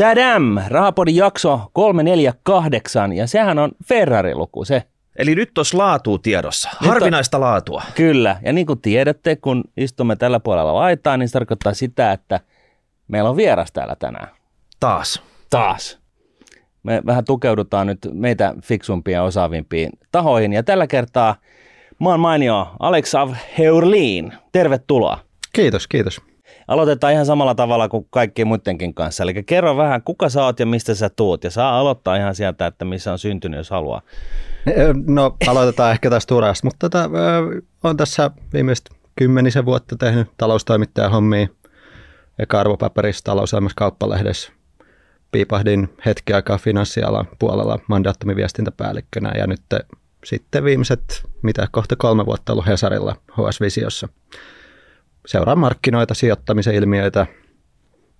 Tadam! Rahapodin jakso 348 ja sehän on Ferrari-luku se. Eli nyt olisi laatua tiedossa. Nyt harvinaista on laatua. Kyllä. Ja niin kuin tiedätte, kun istumme tällä puolella laitaa, niin se tarkoittaa sitä, että meillä on vieras täällä tänään. Taas. Me vähän tukeudutaan nyt meitä fiksumpiin ja osaavimpien tahoihin. Ja tällä kertaa maan mainio Alex af Heurlin. Tervetuloa. Kiitos. Aloitetaan ihan samalla tavalla kuin kaikkien muidenkin kanssa. Eli kerro vähän, kuka sä oot ja mistä sä tuut. Ja saa aloittaa ihan sieltä, että missä on syntynyt, jos haluaa. No, aloitetaan ehkä tästä urasta. Mutta olen tässä viimeistä 10 vuotta tehnyt taloustoimittajan hommia. Eka Arvopaperissa, Talouselämässä, Kauppalehdessä. Piipahdin hetki aikaa finanssialan puolella mandaattomin viestintäpäällikkönä. Ja nyt sitten viimeiset, kohta 3 vuotta ollut Hesarilla HS Visiossa. Seuraa markkinoita, sijoittamisen ilmiöitä,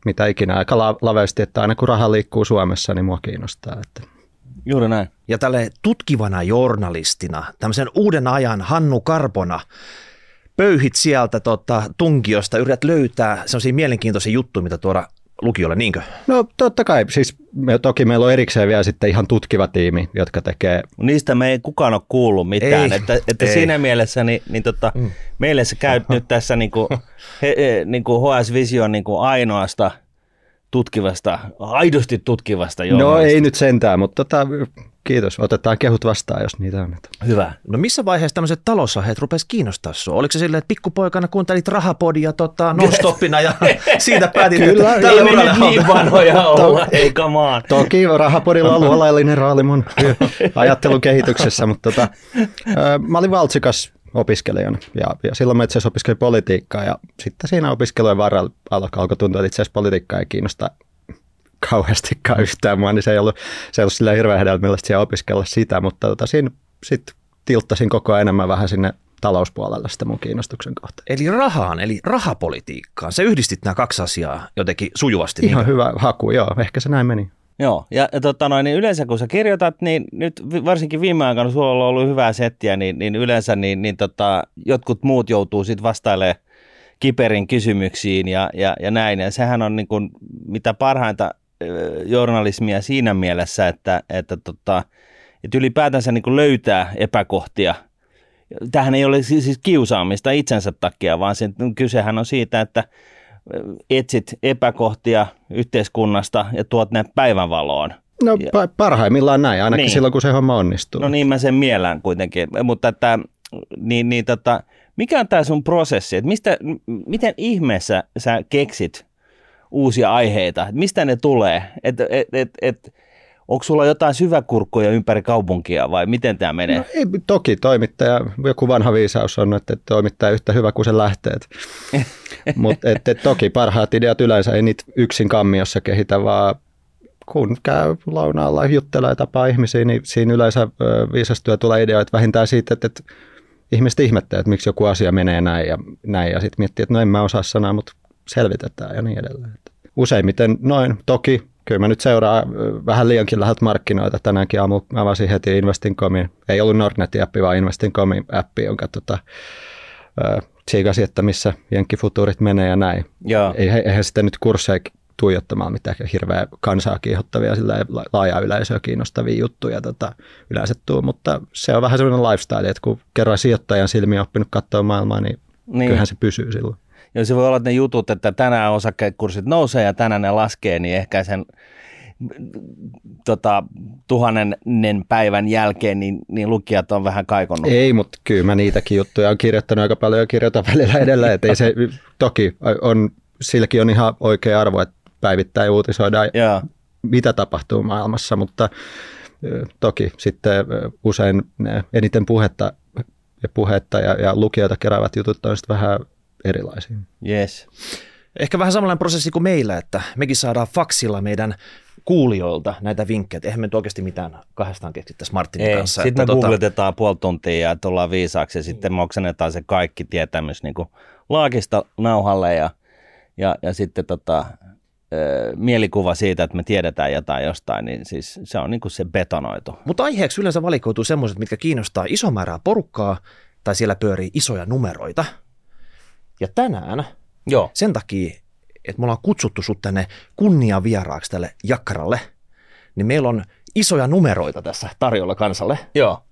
mitä ikinä aika laveasti, että aina kun raha liikkuu Suomessa, niin mua kiinnostaa. Juuri näin. Ja tälle tutkivana journalistina, tämmöisen uuden ajan Hannu Karpona, pöyhit sieltä tunkiosta, yrität löytää sellaisia mielenkiintoisia juttuja, mitä tuoda lukijoille, niinkö? No totta kai, siis toki meillä on erikseen vielä sitten ihan tutkiva tiimi, jotka tekee. Niistä me ei kukaan ole kuullut mitään, että siinä mielessä meille sä käyt nyt tässä niinku HS Vision niinku ainoasta tutkivasta, aidosti tutkivasta journalista. No ei nyt sentään, mutta kiitos, otetaan kehut vastaan, jos niitä on. Hyvä. No missä vaiheessa tämmöiset talousaiheet rupesi kiinnostaa sinua? Oliko se silleen, että pikkupoikana kuuntelit Rahapodia non-stoppina ja siitä päätin, kyllä, että tällä uralla on. Kyllä, ei niin vanhoja olla, ei kamaan. Toki Rahapodilla on ollut laillinen raali mun ajattelun kehityksessä, mutta mä olin valtsikas opiskelijana ja silloin mä itse asiassa opiskelin politiikkaa ja sitten siinä opiskelujen varrella alkoi tuntua, että itse asiassa politiikkaa ei kiinnostaa kauheastikaan yhtään mua, niin se ei ollut sillä hirveän hedelmällistä siellä opiskella sitä, mutta siinä sitten tilttasin koko ajan enemmän vähän sinne talouspuolelle sitä mun kiinnostuksen kohta. Eli rahaan, eli rahapolitiikkaan, se yhdistit nämä kaksi asiaa jotenkin sujuvasti. Ihan hyvä haku, joo, ehkä se näin meni. Joo, ja niin yleensä kun sä kirjoitat, niin nyt varsinkin viime aikana sulla on ollut hyvää settiä, niin yleensä jotkut muut joutuu sitten vastailemaan kiperin kysymyksiin ja näin. Ja sehän on niin kuin mitä parhainta journalismia siinä mielessä, että ylipäätänsä niin kuin löytää epäkohtia. Tämähän ei ole siis kiusaamista itsensä takia, vaan kysehän on siitä, että etsit epäkohtia yhteiskunnasta ja tuot ne päivänvaloon. No parhaimmillaan näin, ainakin niin. Silloin kun se homma onnistuu. No niin mä sen mielään kuitenkin, mutta mikä on tämä sun prosessi, että miten ihmeessä sä keksit uusia aiheita, mistä ne tulee, onko sulla jotain syväkurkkoja ympäri kaupunkia vai miten tämä menee? No, ei, toki toimittaja, joku vanha viisaus on, että toimittaja yhtä hyvä kuin se lähtee. Mutta toki parhaat ideat yleensä ei niitä yksin kammiossa kehitä, vaan kun käy lounaalla, juttelee ja tapaa ihmisiä, niin siinä yleensä viisastuu ja tulee ideoita vähintään siitä, että ihmiset ihmettää, että miksi joku asia menee näin ja sitten miettii, että no en mä osaa sanaa, mutta selvitetään ja niin edelleen. Useimmiten noin, toki. Kyllä mä nyt seuraan vähän liiankin läheltä markkinoita. Tänäänkin aamulla avasin heti Investing.comin. Ei ollut Nordnetin appi, vaan Investing.comin appi, jonka tsiikasi, että missä jenkkifutuurit menee ja näin. Joo. Eihän sitä nyt kursseja tuijottamaan mitään hirveä kansaa kiihottavia, sillä laajaa yleisöä kiinnostavia juttuja yleensä tuu. Mutta se on vähän sellainen lifestyle, että kun kerran sijoittajan silmiä oppinut katsoa maailmaa, niin kyllähän se pysyy silloin. Ja se voi olla, että ne jutut, että tänään osakekurssit nousee ja tänään ne laskee, niin ehkä sen 1000 päivän jälkeen niin lukijat on vähän kaikonnut. Ei, mutta kyllä mä niitäkin juttuja on kirjoittanut aika paljon ja kirjoitan välillä edellä. Et ei se, toki silläkin on ihan oikea arvo, että päivittäin uutisoidaan, mitä tapahtuu maailmassa, mutta toki sitten usein eniten puhetta ja lukijoita keräävät jutut on sitten vähän erilaisia. Yes. Ehkä vähän samanlainen prosessi kuin meillä, että mekin saadaan faksilla meidän kuulijoilta näitä vinkkejä. Eihän me nyt oikeasti mitään kahdestaan keksittäisi Martinin kanssa. Sitten me googletetaan puoli tuntia ja tullaan viisaaksi ja sitten moksennetaan se kaikki tietämys niin kuin laakista nauhalle ja sitten mielikuva siitä, että me tiedetään jotain jostain, niin siis se on niin kuin se betonoitu. Mutta aiheeksi yleensä valikoituu semmoiset, mitkä kiinnostaa iso määrää porukkaa tai siellä pyörii isoja numeroita. Ja tänään sen takia että me ollaan kutsuttu sut tänne kunniavieraaksi tälle jakkaralle, niin meillä on isoja numeroita tässä tarjolla kansalle. Joo.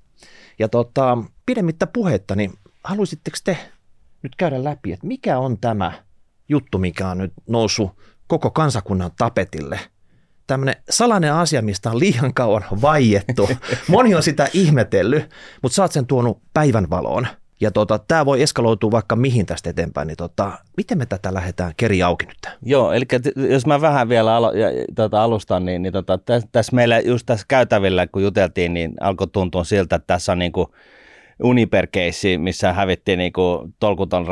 Ja pidemmittä puhetta, niin haluaisitteko te nyt käydä läpi, että mikä on tämä juttu, mikä on nyt noussut koko kansakunnan tapetille? Tämmöinen salainen asia, mistä on liian kauan vaiettu. Moni on sitä ihmetellyt, mutta sä oot sen tuonut päivänvaloon. Ja tämä voi eskaloitua vaikka mihin tästä eteenpäin, niin miten me tätä lähdetään keri auki nyt? Joo, eli jos mä vähän vielä alustan, niin tässä meillä just tässä käytävillä, kun juteltiin, niin alkoi tuntua siltä, että tässä on niin kuin Uniper-keissi, missä hävittiin niin kuin tolkuton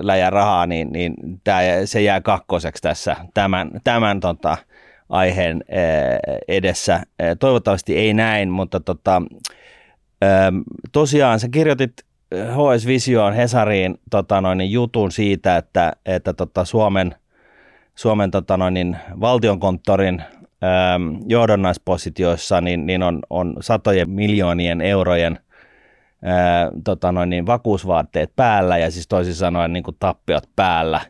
läjä rahaa, niin se jää kakkoseksi tässä tämän aiheen edessä. Toivottavasti ei näin, mutta tosiaan sä kirjoitit HS Visioon Hesariin jutun siitä, että Suomen Valtiokonttorin johdonnaispositioissa niin on satojen miljoonien eurojen vakuusvaatteet päällä, ja siis toisin sanoen niin kuin tappiot päällä.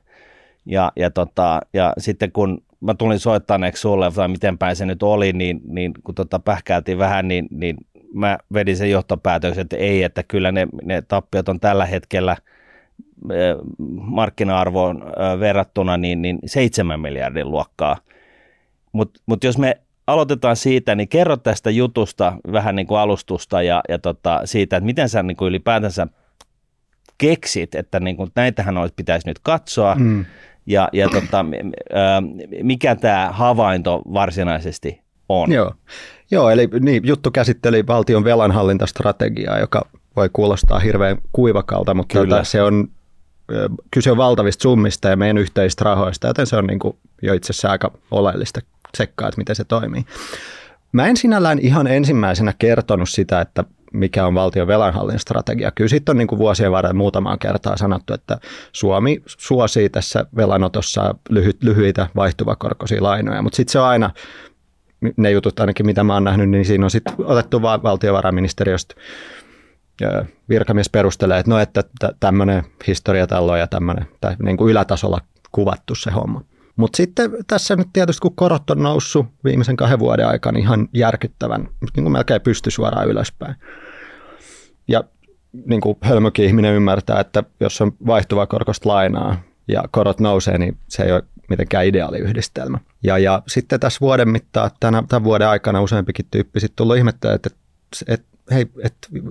Ja sitten kun mä tulin soittaneeksi sulle, tai mitenpäin se nyt oli, niin kun pähkäiltiin vähän, niin mä vedin sen johtopäätöksen, että ei, että kyllä ne tappiot on tällä hetkellä markkina-arvoon verrattuna niin 7 miljardin luokkaa. Mut jos me aloitetaan siitä, niin kerro tästä jutusta vähän niin kuin alustusta ja siitä, että miten sä niin kuin ylipäätänsä keksit, että niin kuin näitähän olisi pitäisi nyt katsoa ja mikä tämä havainto varsinaisesti on. Joo, eli niin, juttu käsitteli valtion velanhallintastrategiaa, joka voi kuulostaa hirveän kuivakalta, mutta kyse on valtavista summista ja meidän yhteisistä rahoista, joten se on niin kuin jo itse asiassa aika oleellista tsekkaa, että miten se toimii. Mä en sinällään ihan ensimmäisenä kertonut sitä, että mikä on valtion velanhallintastrategia. Kyllä siitä on niin kuin vuosien varrella muutamaan kertaan sanottu, että Suomi suosii tässä velanotossa lyhyitä vaihtuvakorkoisia lainoja, mutta sitten se on aina ne jutut ainakin, mitä mä oon nähnyt, niin siinä on sitten otettu vaan valtiovarainministeriöstä virkamies perustelee, että no, että tämmöinen historiatallo ja tämmöinen niin kuin ylätasolla kuvattu se homma. Mutta sitten tässä nyt tietysti, kun korot on noussut viimeisen 2 vuoden aikana ihan järkyttävän, niin kuin melkein pysty suoraan ylöspäin. Ja niin kuin hölmökin ihminen ymmärtää, että jos on vaihtuvaa korkosta lainaa ja korot nousee, niin se ei ole mitenkään ideaali yhdistelmä. Ja sitten tässä vuoden mittaan, tämän vuoden aikana useampikin tyyppi sitten tullut ihmettelemään, että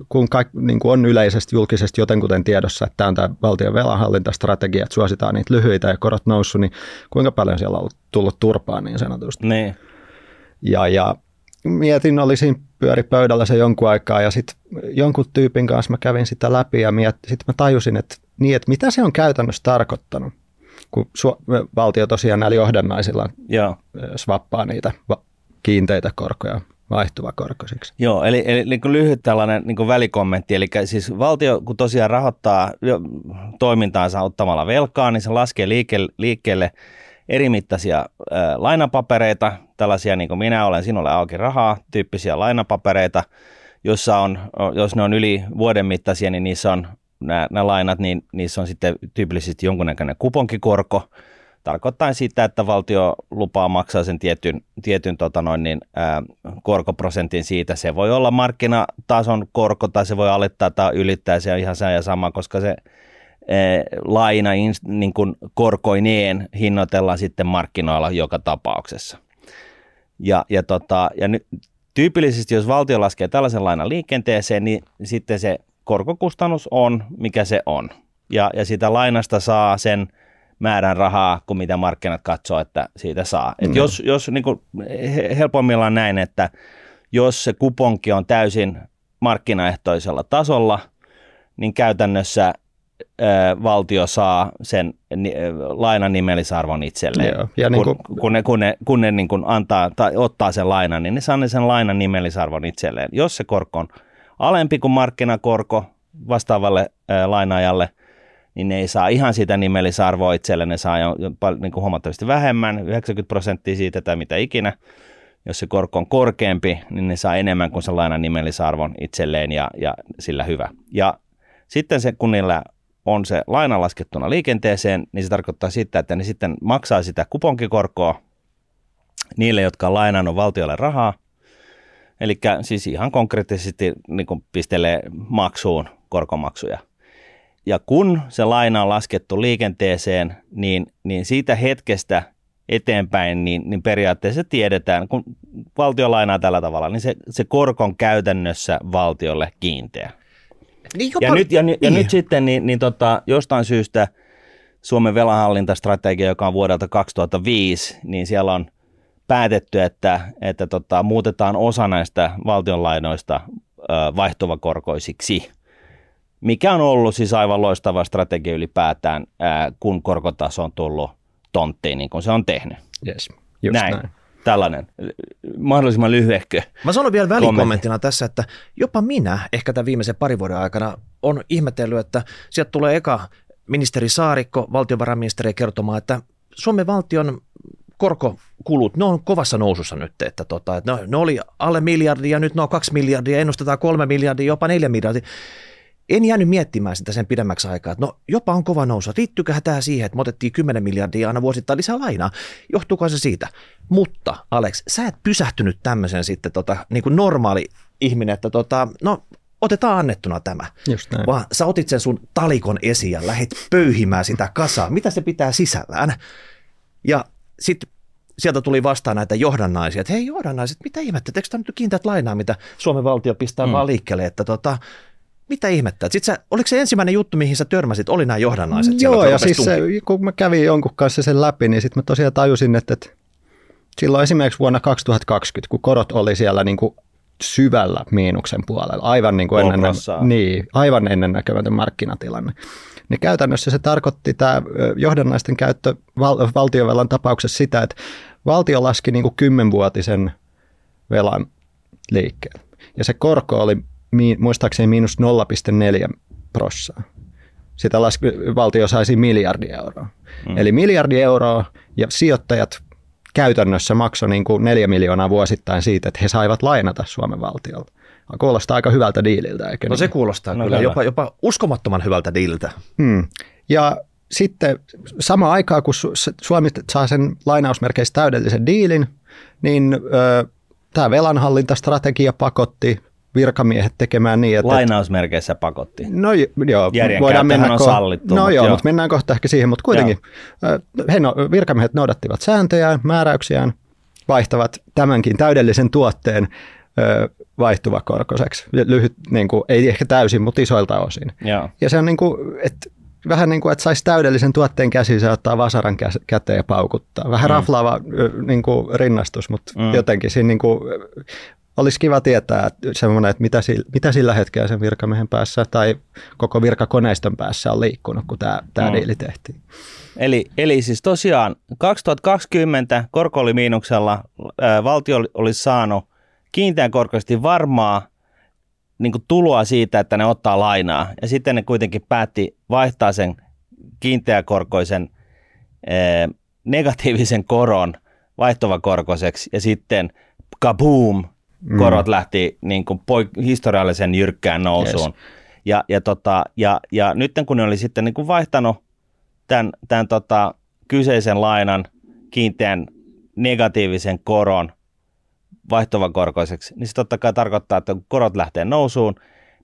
kun kaikki niin kuin on yleisesti julkisesti jotenkuten tiedossa, että tämä on tämä valtion velanhallintastrategia, että suositaan niitä lyhyitä ja korot noussut, niin kuinka paljon siellä on tullut turpaa niin sanotusti. Niin. Ja mietin, oli siinä pyöripöydällä se jonkun aikaa ja sitten jonkun tyypin kanssa mä kävin sitä läpi ja sitten mä tajusin, että mitä se on käytännössä tarkoittanut, kun valtio tosiaan näillä johdannaisillaan swappaa niitä kiinteitä korkoja vaihtuvakorkoisiksi. Joo, eli niin kuin lyhyt tällainen niin kuin välikommentti, eli siis valtio kun tosiaan rahoittaa toimintaansa ottamalla velkaa, niin se laskee liikkeelle eri mittaisia lainapapereita, tällaisia niin kuin minä olen, sinulle auki rahaa, tyyppisiä lainapapereita, jossa on, jos ne on yli vuoden mittaisia, niin niissä on nämä lainat, niin niissä on sitten tyypillisesti jonkunnäköinen kuponkikorko, tarkoittain sitä, että valtio lupaa maksaa sen tietyn korkoprosentin siitä. Se voi olla markkinatason korko tai se voi alittaa tai ylittää, se on ihan se ja sama, koska se laina niin kuin korkoineen hinnoitellaan sitten markkinoilla joka tapauksessa. Ja tyypillisesti, jos valtio laskee tällaisen lainan liikenteeseen, niin sitten se korkokustannus on, mikä se on. Ja siitä lainasta saa sen määrän rahaa, kuin mitä markkinat katsoo, että siitä saa. Et jos niin kuin helpommillaan näin, että jos se kuponki on täysin markkinaehtoisella tasolla, niin käytännössä valtio saa sen lainan nimellisarvon itselleen. Ja kun ne niin kuin antaa tai ottaa sen lainan, niin ne saa sen lainan nimellisarvon itselleen. Jos se korko on alempi kuin markkinakorko vastaavalle lainaajalle, niin ne ei saa ihan sitä nimellisarvoa itselle, ne saa niin kuin huomattavasti vähemmän, 90% siitä tai mitä ikinä. Jos se korko on korkeampi, niin ne saa enemmän kuin se lainan nimellisarvon itselleen ja sillä hyvä. Ja sitten se, kun niillä on se laina laskettuna liikenteeseen, niin se tarkoittaa sitä, että ne sitten maksaa sitä kuponkikorkoa niille, jotka on lainannut valtiolle rahaa. Eli siis ihan konkreettisesti niin kuin pistelee maksuun korkomaksuja. Ja kun se laina on laskettu liikenteeseen, niin siitä hetkestä eteenpäin, niin periaatteessa tiedetään, kun valtio lainaa tällä tavalla, niin se korko on käytännössä valtiolle kiinteä. Nyt sitten jostain syystä Suomen velanhallintastrategia, joka on vuodelta 2005, niin siellä on päätetty, että muutetaan osa näistä valtionlainoista vaihtuvakorkoisiksi, mikä on ollut siis aivan loistava strategia ylipäätään, kun korkotaso on tullut tonttiin, niin kuin se on tehnyt. Yes, just näin. Tällainen mahdollisimman lyhyehkö. Mä sanon vielä välikommenttina tässä, että jopa minä ehkä tämän viimeisen parin vuoden aikana on ihmetellyt, että sieltä tulee eka ministeri Saarikko, valtiovarainministeri kertomaan, että Suomen valtion korkokulut, ne on kovassa nousussa nyt, että ne oli alle miljardia, nyt ne on 2 miljardia, ennustetaan 3 miljardia, jopa 4 miljardia. En jäänyt miettimään sitä sen pidemmäksi aikaa, että no jopa on kova nousu. Riittyköhän tämä siihen, että me otettiin 10 miljardia aina vuosittain lisää lainaa? Johtuuko se siitä? Mutta Alex, sä et pysähtynyt tämmöisen sitten niin kuin normaali ihminen, että otetaan annettuna tämä. Just näin. Vaan sä otit sen sun talikon esiin ja lähdit pöyhimään sitä kasaa, mitä se pitää sisällään. Ja sitten sieltä tuli vastaan näitä johdannaisia, että hei johdannaiset, mitä ihmettä, eikö tämä nyt kiinteät lainaa, mitä Suomen valtio pistää vaan liikkeelle, että mitä ihmettä? Sitten oliko se ensimmäinen juttu, mihin sä törmäsit, oli nämä johdannaiset? Joo, siellä, ja siis se, kun mä kävin jonkun kanssa sen läpi, niin sitten mä tosiaan tajusin, että silloin esimerkiksi vuonna 2020, kun korot oli siellä niin kuin syvällä miinuksen puolella, aivan ennennäkemätön markkinatilanne, niin käytännössä se tarkoitti tämä johdannaisten käyttö valtionvelan tapauksessa sitä, että valtio laski niin kuin 10-vuotisen velan liikkeelle, ja se korko oli muistaakseni miinus 0,4%. Sitä valtio saisi miljardia euroa. Mm. Eli miljardia euroa, ja sijoittajat käytännössä maksoi niin kuin 4 miljoonaa vuosittain siitä, että he saivat lainata Suomen valtiolta. Kuulostaa aika hyvältä diililtä, eikö? No se kuulostaa kyllä jopa uskomattoman hyvältä diililtä. Hmm. Ja sitten samaan aikaan, kun Suomi saa sen lainausmerkeissä täydellisen diilin, niin tämä velanhallintastrategia pakotti virkamiehet tekemään niin, että... Lainausmerkeissä pakotti. No joo, voidaan mennä on sallittu. No joo, mutta mennään kohta ehkä siihen, mutta kuitenkin virkamiehet noudattivat sääntöjään, määräyksiään, vaihtavat tämänkin täydellisen tuotteen vaihtuvakorkoiseksi. Ei ehkä täysin, mutta isoilta osin. Joo. Ja se on vähän niin kuin, että saisi täydellisen tuotteen käsissä, ottaa vasaran käteen ja paukuttaa. Vähän raflaava rinnastus, mutta jotenkin siinä... Olisi kiva tietää, että mitä sillä hetkellä sen virkamiehen päässä tai koko virkakoneiston päässä on liikkunut, kun tämä diili tehtiin. Eli siis tosiaan 2020 korko oli miinuksella, valtio oli saanut kiinteän korkoisesti varmaa niin kuin tuloa siitä, että ne ottaa lainaa. Ja sitten ne kuitenkin päätti vaihtaa sen kiinteäkorkoisen negatiivisen koron vaihtuvakorkoiseksi ja sitten kaboom! Korot lähti niin kuin historiallisen jyrkkään nousuun. Yes. Ja nyt kun ne oli sitten niin kuin vaihtanut tämän kyseisen lainan kiinteän negatiivisen koron vaihtuvakorkoiseksi, niin se totta kai tarkoittaa, että kun korot lähtee nousuun,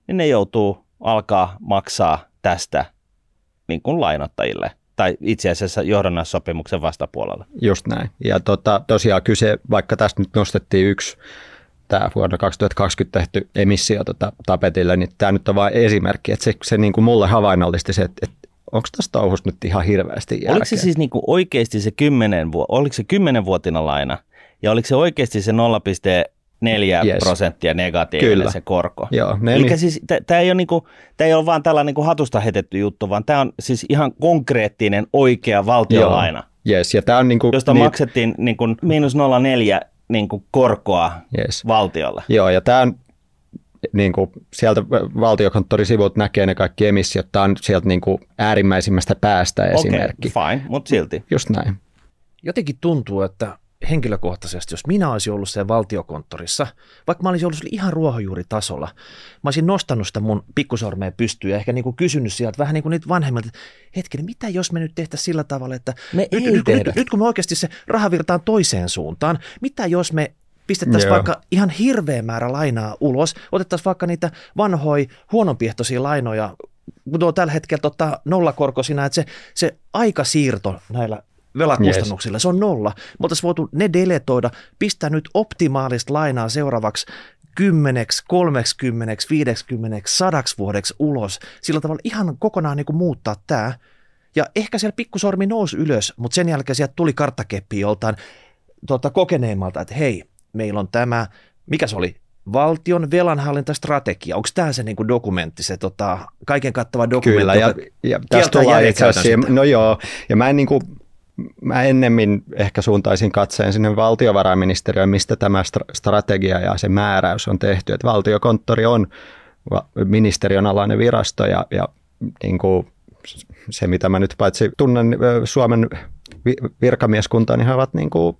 niin ne joutuu alkaa maksaa tästä niin kuin lainottajille. Tai itse asiassa johdannaissopimuksen vastapuolella. Just näin. Ja tosiaan kyse, vaikka tästä nyt nostettiin yksi tämä vuonna 2020 tehty emissio tapetille, niin tämä nyt on vain esimerkki, että se niin kuin mulle havainnollisti se, että onko tässä touhussa nyt ihan hirveästi järkeä. Oliko se siis niin kuin oikeasti se 10-vuotinen laina ja oliko se oikeasti se 0,4% negatiivinen Kyllä. se korko? Joo, eli siis tämä ei ole, vaan tällainen niin kuin hatusta hetetty juttu, vaan tämä on siis ihan konkreettinen oikea valtionlaina, ja tämä on niin kuin, josta maksettiin niin kuin -0,4 niin kuin korkoa valtiolle. Joo, ja tämä on, niin kuin, sieltä valtiokonttorisivut näkee ne kaikki emissiot, tämä on sieltä niin kuin äärimmäisimmästä päästä esimerkki. Okei, fine, mutta silti. Just näin. Jotenkin tuntuu, että henkilökohtaisesti, jos minä olisin ollut siellä Valtiokonttorissa, vaikka mä olisin ollut ihan ruohonjuuritasolla, mä olisin nostanut sitä mun pikkusormeen pystyyn ja ehkä niin kuin kysynyt sieltä vähän niin kuin niitä vanhemmilta, että hetkinen, mitä jos me nyt tehtäisiin sillä tavalla, että nyt kun me oikeasti se rahavirtaan toiseen suuntaan, mitä jos me pistettäisiin vaikka ihan hirveä määrä lainaa ulos, otettaisiin vaikka niitä vanhoja huonompiehtoisia lainoja, kun tällä hetkellä nollakorkoisina, että se aikasiirto näillä velakustannuksilla, se on nolla. Me oltaisiin voitu ne deletoida, pistää nyt optimaalista lainaa seuraavaksi 10, 30, 50, 100 vuodeksi ulos. Sillä tavalla ihan kokonaan niin kuin muuttaa tämä. Ja ehkä siellä pikkusormi nousi ylös, mutta sen jälkeen sieltä tuli karttakeppi joltain kokeneemmalta, että hei, meillä on tämä, mikä se oli? Valtion velanhallintastrategia. Onko tämä se niinku dokumentti, se kaiken kattava dokumentti? Kyllä, ja tästä tullaan itse asiassa. No joo, ja mä ennemmin ehkä suuntaisin katseen sinne valtiovarainministeriöön, mistä tämä strategia ja se määräys on tehty. Että Valtiokonttori on ministeriön alainen virasto ja niin kuin se, mitä mä nyt paitsi tunnen Suomen virkamieskuntaa, niin he ovat niin kuin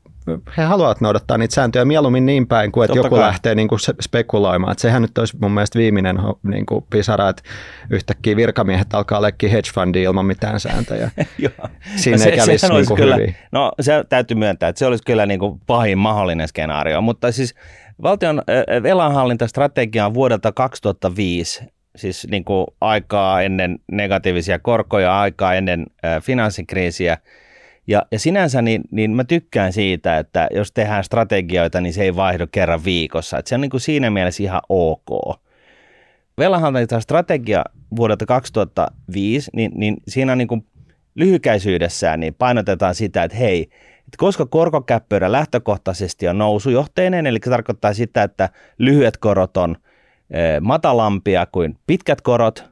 he haluavat noudattaa niitä sääntöjä mieluummin niin päin kuin, että joku lähtee niin kuin spekuloimaan. Että sehän nyt olisi mun mielestä viimeinen niin kuin pisara, että yhtäkkiä virkamiehet alkaa leikkiä hedge fundia ilman mitään sääntöjä. Siinä ei kävisi niin kuin kyllä, hyvin. No se täytyy myöntää, että se olisi kyllä niin kuin pahin mahdollinen skenaario. Mutta siis valtion velanhallintastrategia on vuodelta 2005, siis niin kuin aikaa ennen negatiivisia korkoja, aikaa ennen finanssikriisiä. Ja sinänsä niin mä tykkään siitä, että jos tehdään strategioita, niin se ei vaihdu kerran viikossa. Et se on niin kuin siinä mielessä ihan ok. Velanhallintastrategia vuodelta 2005, niin siinä niin kuin lyhykäisyydessään niin painotetaan sitä, että hei, että koska korkokäppöydä lähtökohtaisesti on nousujohteinen, eli se tarkoittaa sitä, että lyhyet korot on matalampia kuin pitkät korot,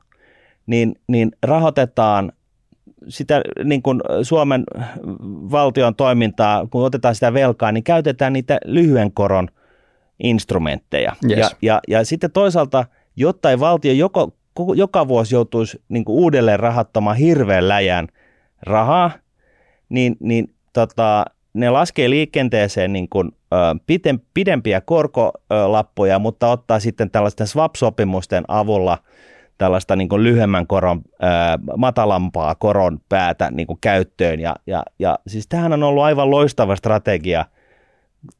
niin rahoitetaan sitä niin kuin Suomen valtion toimintaa, kun otetaan sitä velkaa, niin käytetään niitä lyhyen koron instrumentteja. Yes. Ja sitten toisaalta, jotta ei valtio joka vuosi joutuisi niin kuin uudelleen rahoittamaan hirveän läjän rahaa, niin ne laskee liikenteeseen niin kuin pidempiä korkolappuja, mutta ottaa sitten tällaisten swap-sopimusten avulla tällaista niin kuin lyhyemmän koron, matalampaa koron päätä niin kuin käyttöön. Ja siis tämähän on ollut aivan loistava strategia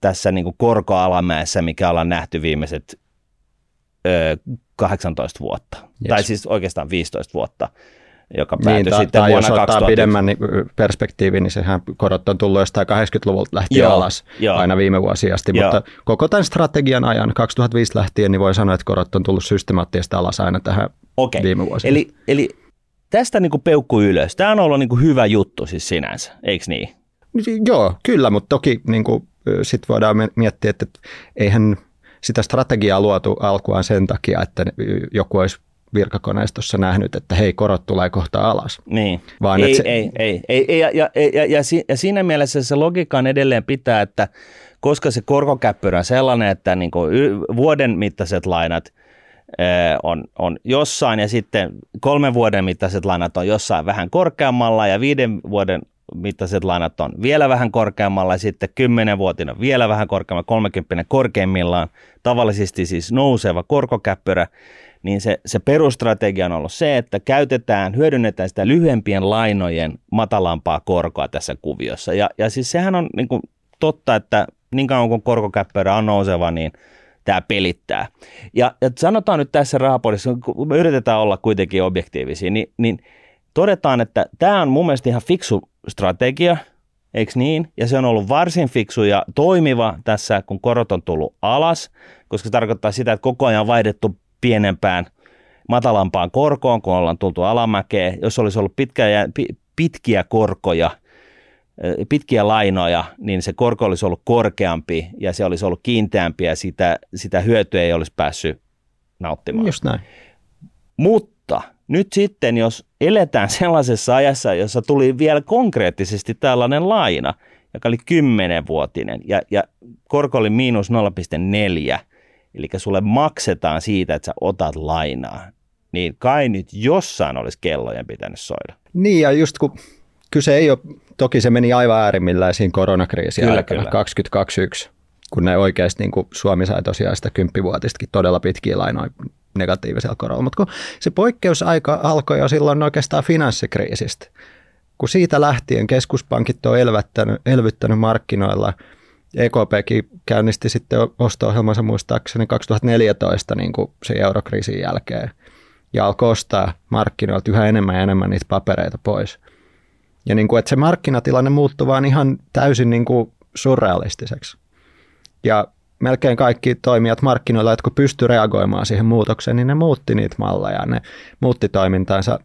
tässä niin kuin korkoalamäessä, mikä ollaan nähty viimeiset 18 vuotta. Yes. Tai siis oikeastaan 15 vuotta, joka päätyi sitten vuonna 2000. Jos ottaa pidemmän perspektiivin, niin sehän korot on tullut jostain 80-luvulta lähtien alas aina viime vuosi asti. Joo. Mutta koko tämän strategian ajan 2005 lähtien, niin voi sanoa, että korot on tullut systemaattisesti alas aina tähän viime vuosina. Eli tästä niin kuin peukku ylös. Tämä on ollut niin kuin hyvä juttu siis sinänsä, eikö niin? Joo, kyllä, mutta toki niin kuin sit voidaan miettiä, että eihän sitä strategiaa luotu alkuaan sen takia, että joku olisi virkakoneistossa nähnyt, että hei, korot tulee kohta alas. Niin, vaan ja siinä mielessä se logiikka on edelleen pitää, että koska se korkokäppyrä on sellainen, että niin kuin vuoden mittaiset lainat on jossain ja sitten 3 vuoden mittaiset lainat on jossain vähän korkeammalla ja 5 vuoden mittaiset lainat on vielä vähän korkeammalla ja sitten 10-vuotinen vielä vähän korkeammalla, 30 korkeimmillaan, tavallisesti siis nouseva korkokäppyrä, niin se perustrategia on ollut se, että hyödynnetään sitä lyhyempien lainojen matalampaa korkoa tässä kuviossa. Ja siis sehän on niin kuin totta, että niin kauan kun korkokäppyrä on nouseva, niin tämä pelittää. Ja sanotaan nyt tässä Rahapodissa, kun me yritetään olla kuitenkin objektiivisia, niin todetaan, että tämä on mun mielestä ihan fiksu strategia, eikö niin? Ja se on ollut varsin fiksu ja toimiva tässä, kun korot on tullut alas, koska se tarkoittaa sitä, että koko ajan on vaihdettu pienempään, matalampaan korkoon, kun ollaan tultu alamäkeen. Jos olisi ollut pitkiä korkoja, pitkiä lainoja, niin se korko olisi ollut korkeampi ja se olisi ollut kiinteämpi ja sitä hyötyä ei olisi päässyt nauttimaan. Just näin. Mutta nyt sitten, jos eletään sellaisessa ajassa, jossa tuli vielä konkreettisesti tällainen laina, joka oli 10-vuotinen ja korko oli miinus 0,4, eli sulle maksetaan siitä, että sä otat lainaa, niin kai nyt jossain olisi kellojen pitänyt soida. Niin ja just kun kyse ei ole Toki se meni aivan äärimmillään siinä koronakriisiä aikana 2021, kun ne oikeasti niin Suomi sai tosiaan sitä 10-vuotistakin todella pitkiä lainoja negatiivisella korolla. Mutta kun se poikkeusaika alkoi jo silloin oikeastaan finanssikriisistä, kun siitä lähtien keskuspankit on elvyttänyt markkinoilla, EKPkin käynnisti sitten osto-ohjelmansa muistaakseni 2014 niin kuin sen eurokriisin jälkeen ja alkoi ostaa markkinoilta yhä enemmän ja enemmän niitä papereita pois. Ja niin kuin, että se markkinatilanne muuttui vaan ihan täysin niin kuin surrealistiseksi. Ja melkein kaikki toimijat markkinoilla, jotka pystyivät reagoimaan siihen muutokseen, niin ne muutti niitä malleja, ne muutti toimintaansa.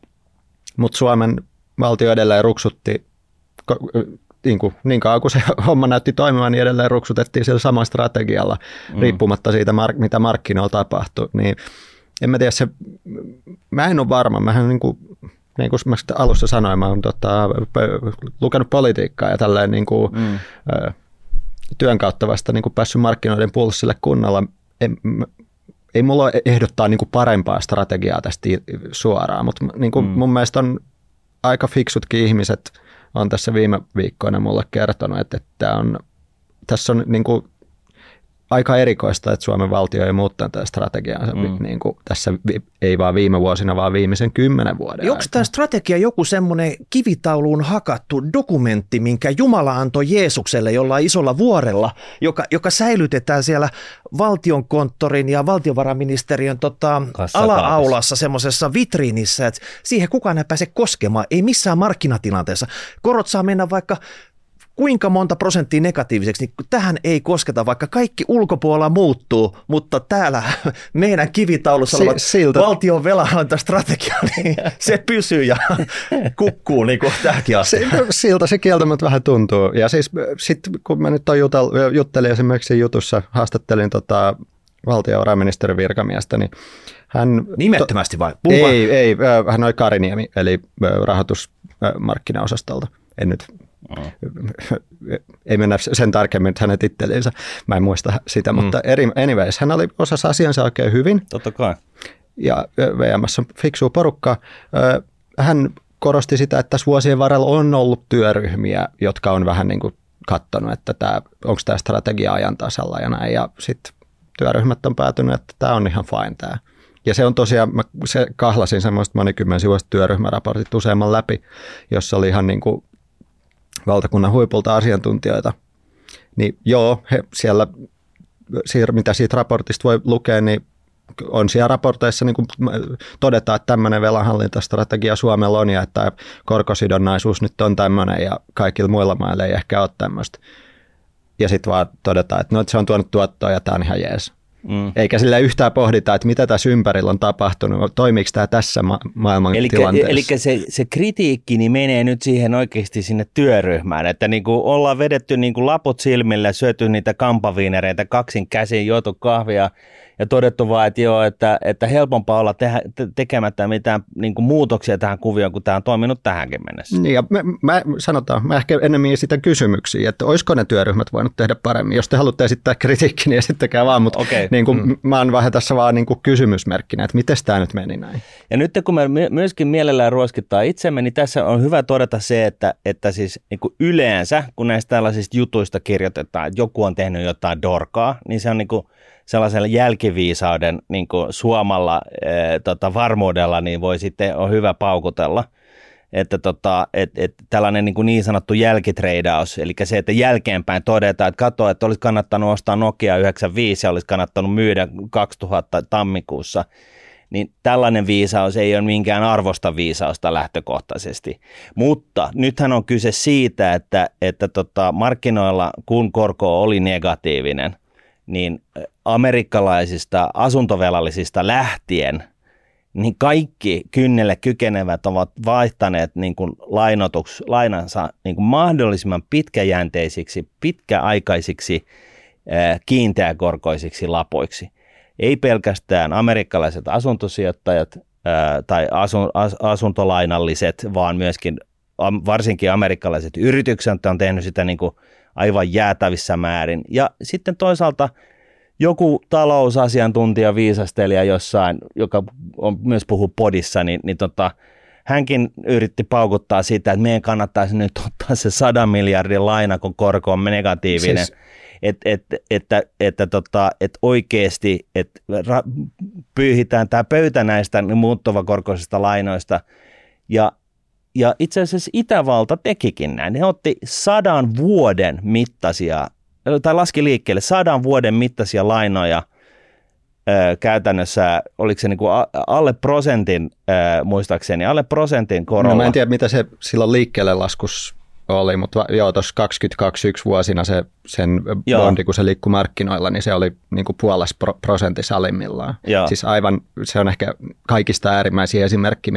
Mutta Suomen valtio edelleen ruksutti, niin kauan kuin se homma näytti toimimaan, niin edelleen ruksutettiin sillä samalla strategialla, riippumatta siitä, mitä markkinoilla tapahtui. Niin en mä tiedä, mä en ole varma, mähän niin kuin mä alussa sanoin, mä oon lukenut politiikkaa ja tälleen niin kuin, työn kautta vasta niin kuin päässyt markkinoiden pulssille kunnolla. Ei mulla ehdottaa niin kuin parempaa strategiaa tästä suoraan, mutta niin kuin mun mielestä on aika fiksutkin ihmiset on tässä viime viikkoina mulle kertonut, että tässä on niin kuin aika erikoista, että Suomen valtio ei muuttanut tätä strategiaansa niin kuin tässä ei vaan viime vuosina, vaan viimeisen 10 vuoden. Onko tämä strategia joku semmoinen kivitauluun hakattu dokumentti, minkä Jumala antoi Jeesukselle jollain isolla vuorella, joka säilytetään siellä Valtiokonttorin ja valtiovarainministeriön ala-aulassa semmoisessa vitriinissä, että siihen kukaan ei pääse koskemaan, ei missään markkinatilanteessa. Korot saa mennä vaikka kuinka monta prosenttia negatiiviseksi, niin tähän ei kosketa, vaikka kaikki ulkopuolella muuttuu, mutta täällä meidän kivitaulussa oleva valtion velanantastrategia, niin se pysyy ja kukkuu niin kuin tämäkin asia. Siltä se kieltämättä vähän tuntuu. Ja siis sitten kun mä nyt juttelin esimerkiksi jutussa, haastattelin valtiovarainministerin virkamiestä, niin hän... Nimettömästi vai? Ei, hän oli Kariniemi, eli rahoitusmarkkinaosastolta. En nyt... Ei mennä sen tarkemmin hänen titteliinsä, mä en muista sitä, mutta anyways, hän oli osassa asiansa oikein hyvin. Totta kai. Ja VM:ssä on fiksua porukkaa. Hän korosti sitä, että tässä vuosien varrella on ollut työryhmiä, jotka on vähän niin kuin katsonut, että onko tämä strategia ajan tasalla ja näin. Ja sitten työryhmät on päätynyt, että tämä on ihan fine tämä. Ja se on tosiaan, mä kahlasin semmoista monikymmensivuista työryhmäraportit useamman läpi, jossa oli ihan niin kuin valtakunnan huipulta asiantuntijoita, niin joo, mitä siitä raportista voi lukea, niin on siellä raporteissa niin kuin todetaan, että tämmöinen velanhallintastrategia Suomella on ja että korkosidonnaisuus nyt on tämmöinen ja kaikilla muilla mailla ei ehkä ole tämmöistä. Ja sitten vaan todetaan, että no, se on tuonut tuottoa ja tämä on ihan jees. Eikä sillä yhtään pohdita, että mitä tässä ympärillä on tapahtunut, toimiiko tämä tässä maailman tilanteessa. Eli se kritiikki niin menee nyt siihen oikeasti sinne työryhmään, että niin kuin ollaan vedetty niin kuin laput silmillä, syöty niitä kampaviinereitä kaksin käsin, juotu kahvia ja todettu vaan, että joo, että helpompaa olla tekemättä mitään niin kuin muutoksia tähän kuvioon, kun tämä on toiminut tähänkin mennessä. Ja mä ehkä enemmän sitä kysymyksiä, että olisiko ne työryhmät voinut tehdä paremmin. Jos te haluatte esittää kritiikkiä, niin esittäkää vaan, mutta okay. Niin kuin, mä oon vähän tässä vaan niin kuin kysymysmerkkinä, että miten tämä nyt meni näin. Ja nyt kun me myöskin mielellään ruoskitaan itsemme, niin tässä on hyvä todeta se, että siis niin kuin yleensä, kun näistä tällaisista jutuista kirjoitetaan, että joku on tehnyt jotain dorkaa, niin se on niin kuin sellaisella jälkiviisauden niin kuin suomalla varmuudella niin voi sitten on hyvä paukutella, että tällainen niin sanottu jälkitreidaus, eli se, että jälkeenpäin todetaan, että katsoo, että olisi kannattanut ostaa Nokia 95 ja olisi kannattanut myydä 2000 tammikuussa, niin tällainen viisaus ei ole minkään arvosta viisausta lähtökohtaisesti. Mutta nythän on kyse siitä, että markkinoilla, kun korko oli negatiivinen, niin amerikkalaisista asuntovelallisista lähtien niin kaikki kynnelle kykenevät ovat vaihtaneet niin kuin lainansa niin kuin mahdollisimman pitkäjänteisiksi, pitkäaikaisiksi, kiinteäkorkoisiksi lapoiksi. Ei pelkästään amerikkalaiset asuntosijoittajat tai asuntolainalliset, vaan myöskin varsinkin amerikkalaiset yritykset on tehnyt sitä niin kuin aivan jäätävissä määrin. Ja sitten toisaalta joku talousasiantuntija, viisastelija jossain, joka on myös puhunut podissa, niin hänkin yritti paukuttaa sitä, että meidän kannattaisi nyt ottaa se 100 miljardin laina, kun korko on negatiivinen. Siis... Että oikeasti että pyyhitään tämä pöytä näistä muuttuvakorkoisista lainoista. Ja itse asiassa Itävalta tekikin näin. Ne otti 100 vuoden mittaisia, tai laski liikkeelle 100 vuoden mittaisia lainoja käytännössä, oliko se niin kuin alle prosentin, muistaakseni, alle prosentin korolla. No mä en tiedä, mitä se silloin liikkeelle laskus oli, mutta joo, tuossa 2021 vuosina sen bondi, kun se liikkui markkinoilla, niin se oli niin kuin puolessa prosentissa alimmillaan. Joo. Siis aivan, se on ehkä kaikista äärimmäisiä esimerkki,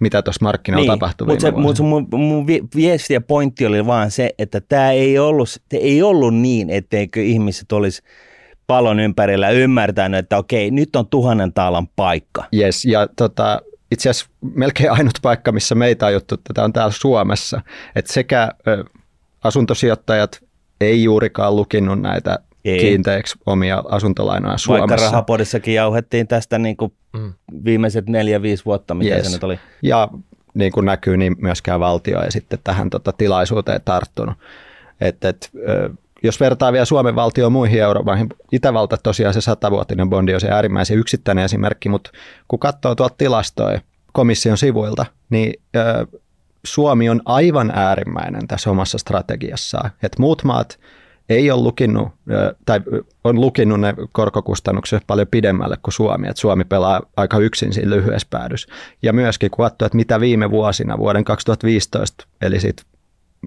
mitä tuossa markkinoilla niin tapahtui viime vuosina. Mutta mun viesti ja pointti oli vaan se, että tämä ei ollut niin, etteikö ihmiset olisi palon ympärillä ymmärtänyt, että okei, nyt on 1000 taalan paikka. Yes, ja itse asiassa melkein ainut paikka, missä meitä on juttu, tätä on täällä Suomessa. Et sekä asuntosijoittajat ei juurikaan lukinnut näitä kiinteiksi omia asuntolainoja Suomessa. Vaikka Rahapodissakin jauhettiin tästä niin kuin viimeiset 4-5 vuotta, mitä se nyt oli. Ja niin kuin näkyy, niin myöskään valtio ei sitten tähän tilaisuuteen tarttunut. Jos vertaa vielä Suomen valtioon muihin Euroopan, Itävalta tosiaan se 100-vuotinen bondi on se äärimmäisen yksittäinen esimerkki, mutta kun katsoo tuolta tilastoja komission sivuilta, niin Suomi on aivan äärimmäinen tässä omassa strategiassaan. Et muut maat ei ole lukinnut, tai on lukinnut ne korkokustannukset paljon pidemmälle kuin Suomi, että Suomi pelaa aika yksin siinä lyhyessä päädyssä. Ja myöskin kun katsoo, että mitä viime vuosina, vuoden 2015, eli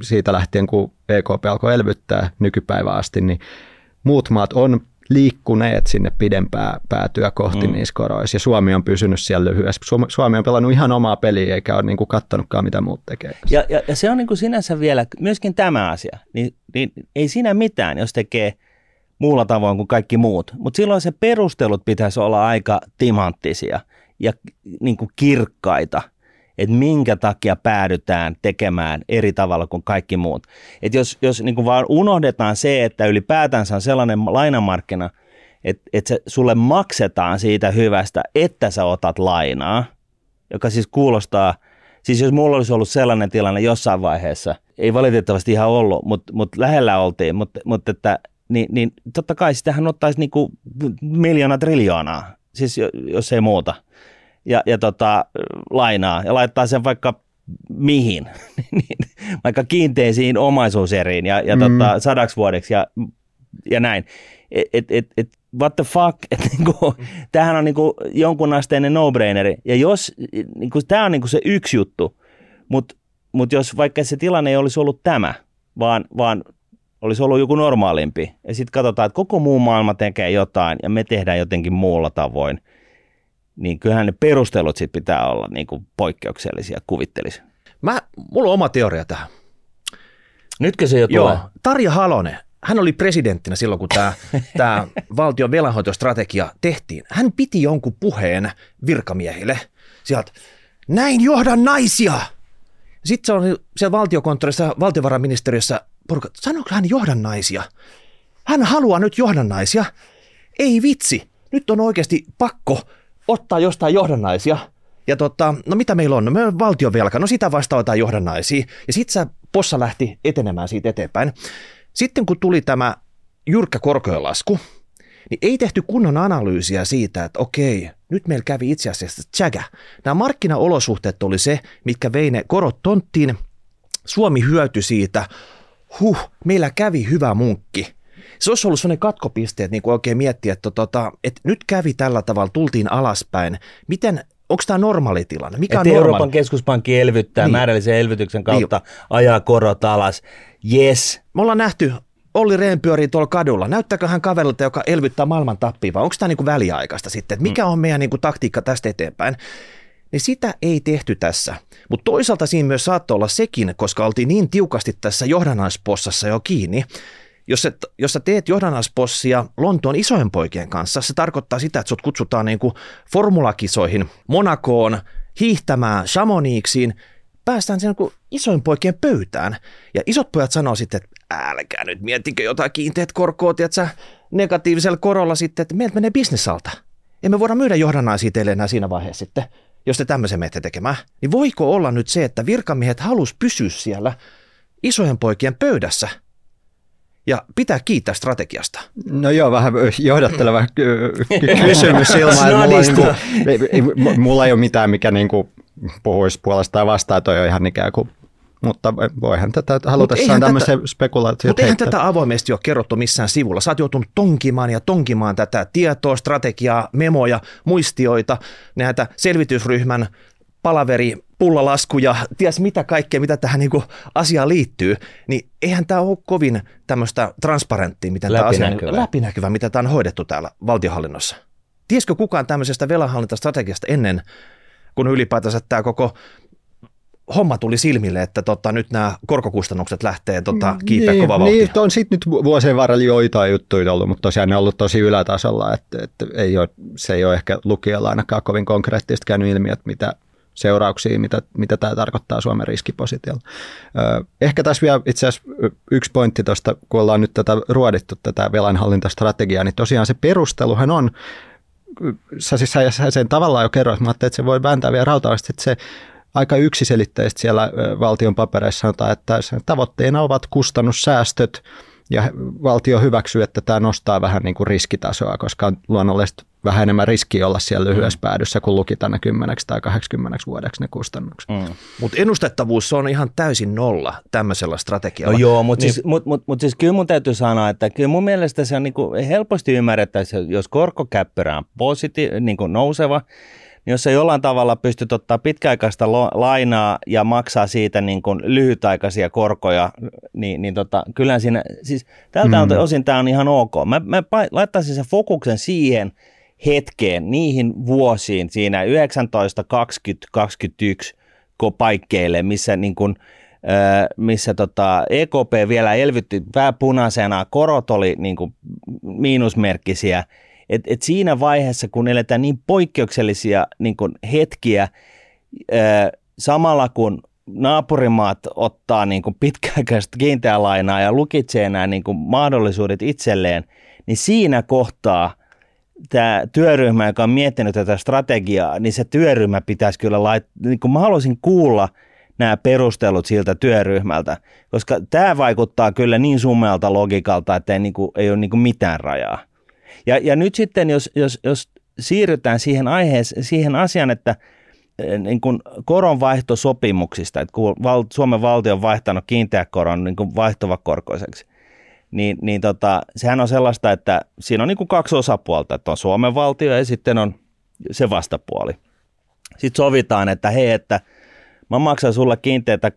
siitä lähtien, kun EKP alkoi elvyttää nykypäivään asti, niin muut maat on liikkuneet sinne pidempää päätyä kohti niissä koroissa, ja Suomi on pysynyt siellä lyhyessä. Suomi on pelannut ihan omaa peliä, eikä ole niin kuin katsonutkaan, mitä muut tekee. Ja se on niin kuin sinänsä vielä, myöskin tämä asia, niin ei siinä mitään, jos tekee muulla tavoin kuin kaikki muut, mutta silloin se perustelut pitäisi olla aika timanttisia ja niin kuin kirkkaita, että minkä takia päädytään tekemään eri tavalla kuin kaikki muut. Että jos niin kuin vaan unohdetaan se, että ylipäätänsä on sellainen lainamarkkina, että sulle maksetaan siitä hyvästä, että sä otat lainaa, joka siis kuulostaa, siis jos mulla olisi ollut sellainen tilanne jossain vaiheessa, ei valitettavasti ihan ollut, mutta lähellä oltiin, mutta että, niin totta kai sitähän ottaisi niin kuin 1 000 000 000 triljoonaa, siis jos ei muuta. Ja lainaa ja laittaa sen vaikka mihin, vaikka kiinteisiin omaisuuseriin ja 100 vuodeksi ja näin. Et what the fuck, että niinku, tämähän on niinku jonkunasteinen no-braineri. Ja jos, niinku, tämä on niinku se yksi juttu, mutta jos vaikka se tilanne ei olisi ollut tämä, vaan olisi ollut joku normaalimpi ja sitten katsotaan, että koko muu maailma tekee jotain ja me tehdään jotenkin muulla tavoin, niin kyllähän ne perustelut sit pitää olla niin kuin poikkeuksellisia, kuvittelisi. Mulla on oma teoria tähän. Nytkö se jo tulee? Joo, Tarja Halonen, hän oli presidenttinä silloin, kun tämä valtion velanhoitostrategia tehtiin. Hän piti jonkun puheen virkamiehille sieltä, näin johdan naisia. Sitten se on siellä valtiokonttorissa, valtiovarainministeriössä porukka, sanoiko hän johdan naisia? Hän haluaa nyt johdan naisia. Ei vitsi, nyt on oikeasti pakko ottaa jostain johdannaisia. Ja no mitä meillä on? No meillä on valtionvelka. No sitä vastaan otetaan johdannaisia. Ja sitten se possa lähti etenemään siitä eteenpäin. Sitten kun tuli tämä jyrkkä korkojen lasku, niin ei tehty kunnon analyysiä siitä, että okei, nyt meillä kävi itse asiassa tsägä. Nämä markkinaolosuhteet oli se, mitkä vei ne korot tonttiin. Suomi hyötyi siitä. Meillä kävi hyvä munkki. Se olisi ollut sellainen katkopiste, että niin oikein miettiä, että, että nyt kävi tällä tavalla, tultiin alaspäin. Onko tämä normaali tilanne? Mikä on normaali? Euroopan keskuspankki elvyttää niin määrällisen elvytyksen kautta, niin ajaa korot alas. Yes. Me ollaan nähty Olli Rehn pyörii tuolla kadulla. Näyttääkö hän kaverilta, joka elvyttää maailman tappia, vai onko tämä niin väliaikaista sitten? Että mikä on meidän niin taktiikka tästä eteenpäin? Niin sitä ei tehty tässä. Mutta toisaalta siinä myös saattoi olla sekin, koska oltiin niin tiukasti tässä johdannaispossassa jo kiinni. Jos sä teet johdannaispossia Lontoon isojen poikien kanssa, se tarkoittaa sitä, että sut kutsutaan niin kuin formulakisoihin, Monakoon, hiihtämään, Chamonixiin, päästään sen niin kuin isojen poikien pöytään. Ja isot pojat sanoo sitten, että älkää nyt miettikö jotain kiinteät korkoa, tiedätkö, negatiivisella korolla sitten, että meiltä menee bisnesalta. Emme voida myydä johdannaisia teille enää siinä vaiheessa sitten. jos te tämmöisen menette tekemään, niin voiko olla nyt se, että virkamiehet halus pysyä siellä isojen poikien pöydässä ja pitää kiittää strategiasta? No joo, vähän johdatteleva kysymys ilman, että mulla ei ole mitään, mikä niinku puhuisi puolestaan vastaan, toi on ihan ikään kuin, mutta voihan tätä halutessaan tämmöisen spekulaatioita. Mutta eihän tätä avoimesti ole kerrottu missään sivulla. Sä oot joutunut tonkimaan tätä tietoa, strategiaa, memoja, muistioita, näitä selvitysryhmän palaveri, pullalaskuja, ties mitä kaikkea, mitä tähän niinku asiaan liittyy, niin eihän tämä ole kovin tämmöistä transparenttia, miten tämä asia on läpinäkyvä, mitä tämä on hoidettu täällä valtionhallinnossa. Tiesikö kukaan tämmöisestä velanhallintastrategiasta ennen, kun ylipäätänsä tämä koko homma tuli silmille, että nyt nämä korkokustannukset lähtee kiipeä kovaa vauhtia. Niin, on sitten nyt vuosien varrella joitain juttuja ollut, mutta tosiaan ne on ollut tosi ylätasolla, että se ei ole ehkä lukijalla ainakaan kovin konkreettisesti käynyt ilmi, että mitä seurauksia, mitä tämä tarkoittaa Suomen riskipositiolla. Ehkä tässä vielä itse asiassa yksi pointti tuosta, kun ollaan nyt ruodittu tätä velanhallintastrategiaa, niin tosiaan se perusteluhan on, sä sen tavallaan jo kerroit, mä ajattelin, että se voi vääntää vielä rautaisesti, että se aika yksiselitteisesti siellä valtion papereissa sanotaan, että sen tavoitteena ovat kustannussäästöt ja valtio hyväksyy, että tämä nostaa vähän niin kuin riskitasoa, koska on luonnollisesti vähän enemmän riskiä olla siellä lyhyessä päädyssä, kun lukita ne 10 tai 80 vuodeksi ne kustannukset. Mm. Mutta ennustettavuus on ihan täysin nolla tämmöisellä strategialla. No joo, mutta niin. Siis kyllä mun täytyy sanoa, että kyllä mun mielestä se on niin kuin helposti ymmärrettäisiä, jos korkokäppyrä on niin kuin nouseva, niin jos sä jollain tavalla pystyt ottaa pitkäaikaista lainaa ja maksaa siitä niin kuin lyhytaikaisia korkoja, niin kyllähän siinä, siis tältä osin tämä on ihan ok. Mä laittaisin sen fokuksen siihen hetkeen, niihin vuosiin siinä 19, 20, 21 paikkeille, missä niin kuin EKP vielä elvytti pääpunaisena, korot oli niin kuin miinusmerkkisiä. Et siinä vaiheessa, kun eletään niin poikkeuksellisia niin kun hetkiä, samalla kun naapurimaat ottaa niin kun pitkäaikaista kiinteälainaa ja lukitsee nämä niin kun mahdollisuudet itselleen, niin siinä kohtaa tämä työryhmä, joka on miettinyt tätä strategiaa, niin se työryhmä pitäisi kyllä laittaa, niin kun mä haluaisin kuulla nämä perustelut siltä työryhmältä, koska tämä vaikuttaa kyllä niin summealta logiikalta, että ei ole niin kun mitään rajaa. Ja nyt sitten, jos siirrytään siihen asiaan, että niin kuin koronvaihtosopimuksista, että kun Suomen valtio on vaihtanut kiinteäkoron niin kuin vaihtuvakorkoiseksi, niin sehän on sellaista, että siinä on niin kuin kaksi osapuolta, että on Suomen valtio ja sitten on se vastapuoli. Sitten sovitaan, että hei, että mä maksan sulle kiinteätä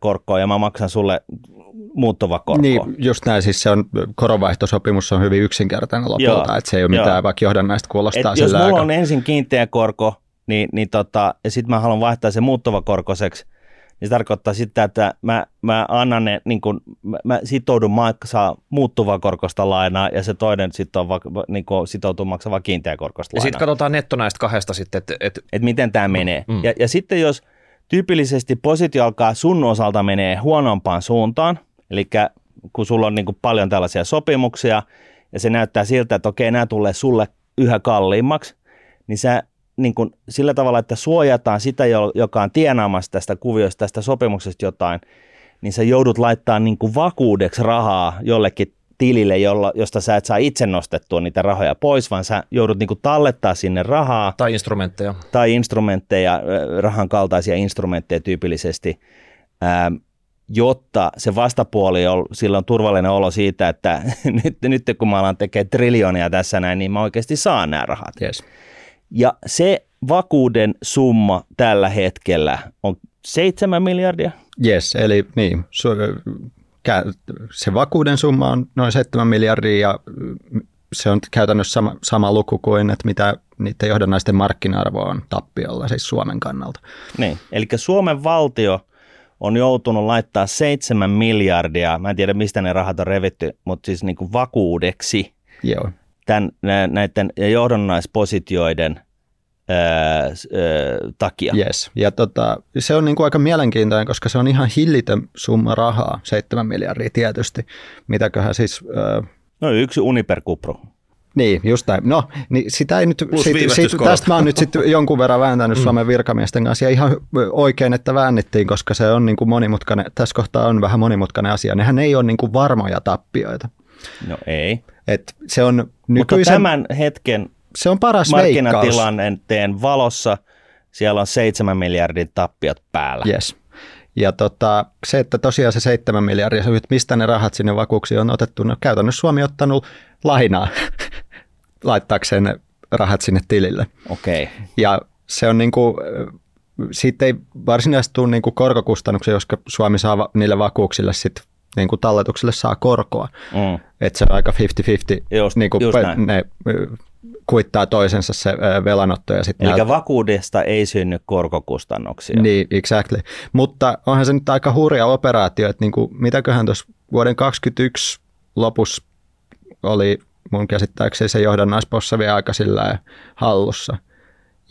korkoa ja mä maksan sulle muuttuva korko. Niin, just näin. Siis se on, koronvaihtosopimus on hyvin yksinkertainen lopulta, että se ei ole mitään, vaikka johdannaista kuulostaa sillä aikaa. Jos mulla on ensin kiinteä korko, ja sitten mä haluan vaihtaa se muuttuva korkoiseksi, niin se tarkoittaa sitä, että mä annan ne, niin kun, mä sitoudun maksaa muuttuva korkosta lainaa, ja se toinen sitoutuu maksaa kiinteä korkosta lainaa. Ja sitten katsotaan netto näistä kahdesta sitten, että miten tämä menee. Mm. Ja sitten jos tyypillisesti positio alkaa sun osalta menee huonompaan suuntaan, eli kun sulla on niin kuin paljon tällaisia sopimuksia ja se näyttää siltä, että okei, nämä tulee sulle yhä kalliimmaksi, niin sä niin kuin sillä tavalla, että suojataan sitä, joka on tienaamassa tästä kuviosta, tästä sopimuksesta jotain, niin sä joudut laittamaan niin kuin vakuudeksi rahaa jollekin tilille, josta sä et saa itse nostettua niitä rahoja pois, vaan sä joudut niinku tallettaa sinne rahaa. Tai instrumentteja. Rahan kaltaisia instrumentteja tyypillisesti, jotta se vastapuoli on silloin turvallinen olo siitä, että nyt kun mä alan tekemään triljoonia tässä näin, niin mä oikeasti saan nämä rahat. Yes. Ja se vakuuden summa tällä hetkellä on 7 miljardia. Yes, eli niin. Se vakuuden summa on noin 7 miljardia ja se on käytännössä sama luku kuin, että mitä niiden johdannaisten markkina-arvo on tappiolla, siis Suomen kannalta. Niin, eli Suomen valtio on joutunut laittaa 7 miljardia, mä en tiedä mistä ne rahat on revitty, mutta siis niin kuin vakuudeksi näiden johdannaispositioiden takia. Yes. Ja se on niinku aika mielenkiintoinen, koska se on ihan hillitön summa rahaa, 7 miljardia tietysti. Mitäköhän siis... No yksi Uniper-kupru. Niin, just näin. No, niin sitä ei nyt, tästä mä oon nyt sitten jonkun verran vääntänyt Suomen virkamiesten kanssa, ja ihan oikein, että väännettiin, koska se on niin kuin monimutkainen, tässä kohtaa on vähän monimutkainen asia. Nehän ei ole niin kuin varmoja tappioita. No ei. Et se on nykyisen, mutta tämän hetken se on paras markkinatilanteen valossa, siellä on 7 miljardin tappiot päällä. Yes. Ja se, että tosiaan se 7 miljardia, mistä ne rahat sinne vakuuksiin on otettu, no käytännössä Suomi on ottanut lainaa laittaakseen ne rahat sinne tilille. Okei. Okay. Ja se on niinku, siitä ei varsinaisesti tule niinku korkokustannuksia, koska Suomi saa niille vakuuksille sitten niinku talletuksille saa korkoa. Mm. Että se on aika 50-50, niinku ne kuittaa toisensa se velanotto. Ja eli vakuudesta ei synny korkokustannuksia. Niin, exactly. Mutta onhan se nyt aika hurja operaatio, että niinku, mitäköhän tuossa vuoden 2021 lopussa oli mun käsittääkseni se johdannaispossa vielä aika sillä hallussa.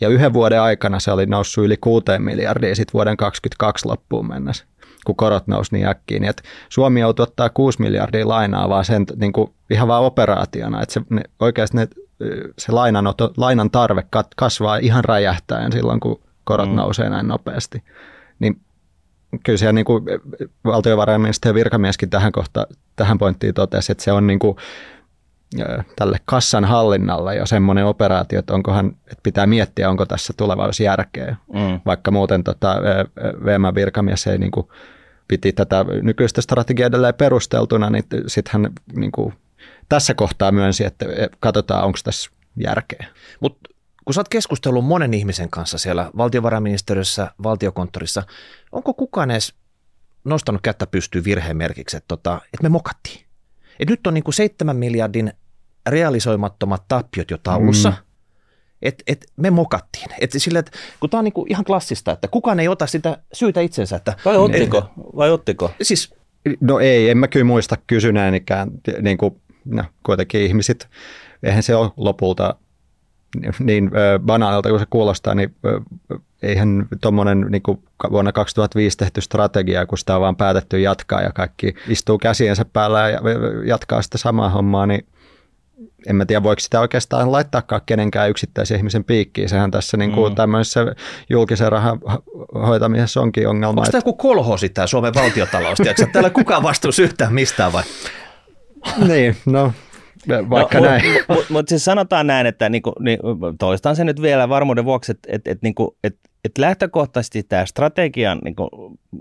Ja yhden vuoden aikana se oli noussut yli 6 miljardia sitten vuoden 2022 loppuun mennessä, kun korot nousi niin äkkiä. Niin Suomi joutui ottaa 6 miljardia lainaa vaan sen, niin kuin, ihan vaan operaationa. Että oikeasti se lainan tarve kasvaa ihan räjähtäen silloin, kun korot nousee näin nopeasti. Niin kyllä siellä niin kuin valtiovarainministeriön virkamieskin tähän pointtiin totesi, että se on niin kuin tälle kassan hallinnalla jo semmoinen operaatio, että, että pitää miettiä, onko tässä tulevaisuusjärkeä, vaikka muuten VM virkamies ei niin kuin piti tätä nykyistä strategiaa edelleen perusteltuna, niin sittenhän niin kuin tässä kohtaa myönsi, että katsotaan, onko tässä järkeä. Mutta kun sä oot keskustellut monen ihmisen kanssa siellä valtiovarainministeriössä, Valtiokonttorissa, onko kukaan edes nostanut kättä pystyyn virhemerkiksi, että me mokattiin? Et nyt on niinku 7 miljardin realisoimattomat tappiot jo taulussa, että me mokattiin. Kun tämä on niinku ihan klassista, että kukaan ei ota sitä syytä itsensä. Että, vai ottiko? Siis, no ei, en mä kyllä muista kysyneenikään. Niin kuin, no, kuitenkin ihmiset, eihän se ole lopulta niin banaalilta kuin se kuulostaa, niin eihän tuommoinen niin vuonna 2005 tehty strategia, kun sitä on vaan päätetty jatkaa ja kaikki istuu käsiensä päällä ja jatkaa sitä samaa hommaa, niin en mä tiedä, voiko sitä oikeastaan laittaakaan kenenkään yksittäisen ihmisen piikkiin. Sehän tässä niin kuin tämmöisessä julkisen rahan hoitamisessa onkin ongelma. Onko tämä joku kolhoosi tämä Suomen valtiotalous? Tiedätkö, täällä kukaan vastuussa yhtään mistään vai? Niin, no. Mutta siis sanotaan näin, että toistan sen nyt vielä varmuuden vuoksi, että lähtökohtaisesti tämä strategian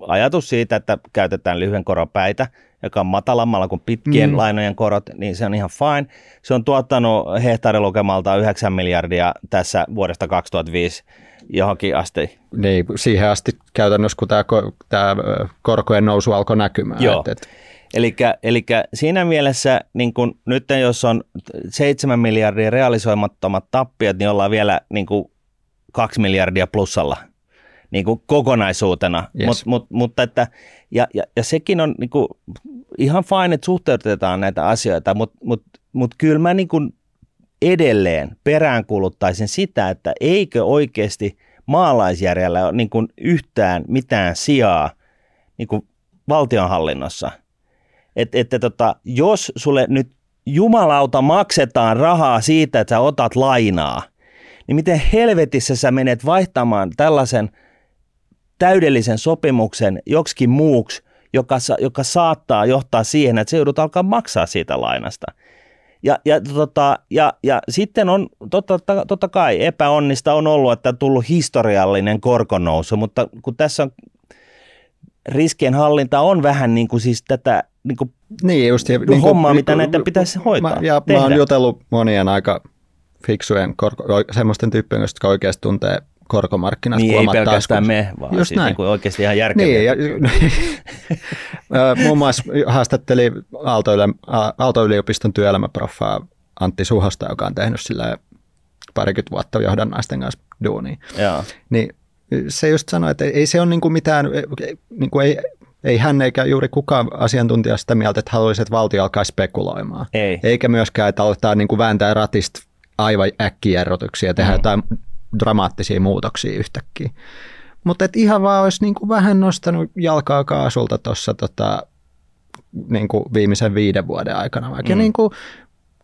ajatus siitä, että käytetään lyhyen koron päitä, joka on matalammalla kuin pitkien lainojen korot, niin se on ihan fine. Se on tuottanut hehtaarilukemalta 9 miljardia tässä vuodesta 2005 johonkin asti. Niin, siihen asti käytännössä, kun tämä korkojen nousu alkoi näkymään. Joo. Eli siinä mielessä niin kun nyt jos on 7 miljardia realisoimattomat tappiot, niin ollaan vielä niin kun 2 miljardia plussalla niin kun kokonaisuutena. Yes. Mutta että, ja sekin on niin kun ihan fine, että suhteutetaan näitä asioita, mutta kyllä mä niin kun edelleen peräänkuuluttaisin sitä, että eikö oikeasti maalaisjärjellä ole niin kun yhtään mitään sijaa niin kun valtionhallinnossa. Että jos sulle nyt jumalauta maksetaan rahaa siitä, että sä otat lainaa, niin miten helvetissä sä menet vaihtamaan tällaisen täydellisen sopimuksen joksikin muuksi, joka saattaa johtaa siihen, että se joudut alkaa maksaa siitä lainasta. Ja sitten on totta kai epäonnista on ollut, että on tullut historiallinen korkonousu, mutta kun tässä on riskien hallinta on vähän niin kuin siis tätä hommaa, mitä näitä pitäisi hoitaa. Mä oon jutellut monien aika fiksujen semmoisten tyyppien, jotka oikeasti tuntee korkomarkkinat. Niin ei pelkästään me, vaan siis niin oikeasti ihan järkeviä. Niin, muun muassa haastatteli Aalto-yliopiston työelämäproffaa Antti Suhosta, joka on tehnyt sillä parikymmentä vuotta johdannaisten kanssa duunia. Joo. Niin se just sanoi, että ei se ole niin kuin mitään, niin kuin ei hän eikä juuri kukaan asiantuntija sitä mieltä, että haluaisi, että valtio alkaa spekuloimaan. Ei. Eikä myöskään, että aletaan niin kuin vääntää ratista aivan äkkiä erotuksia ja tehdä jotain dramaattisia muutoksia yhtäkkiä. Mutta ihan vaan olisi niin kuin vähän nostanut jalkaa kaasulta tuossa niin kuin viimeisen 5 vuoden aikana. Vaikka niin kuin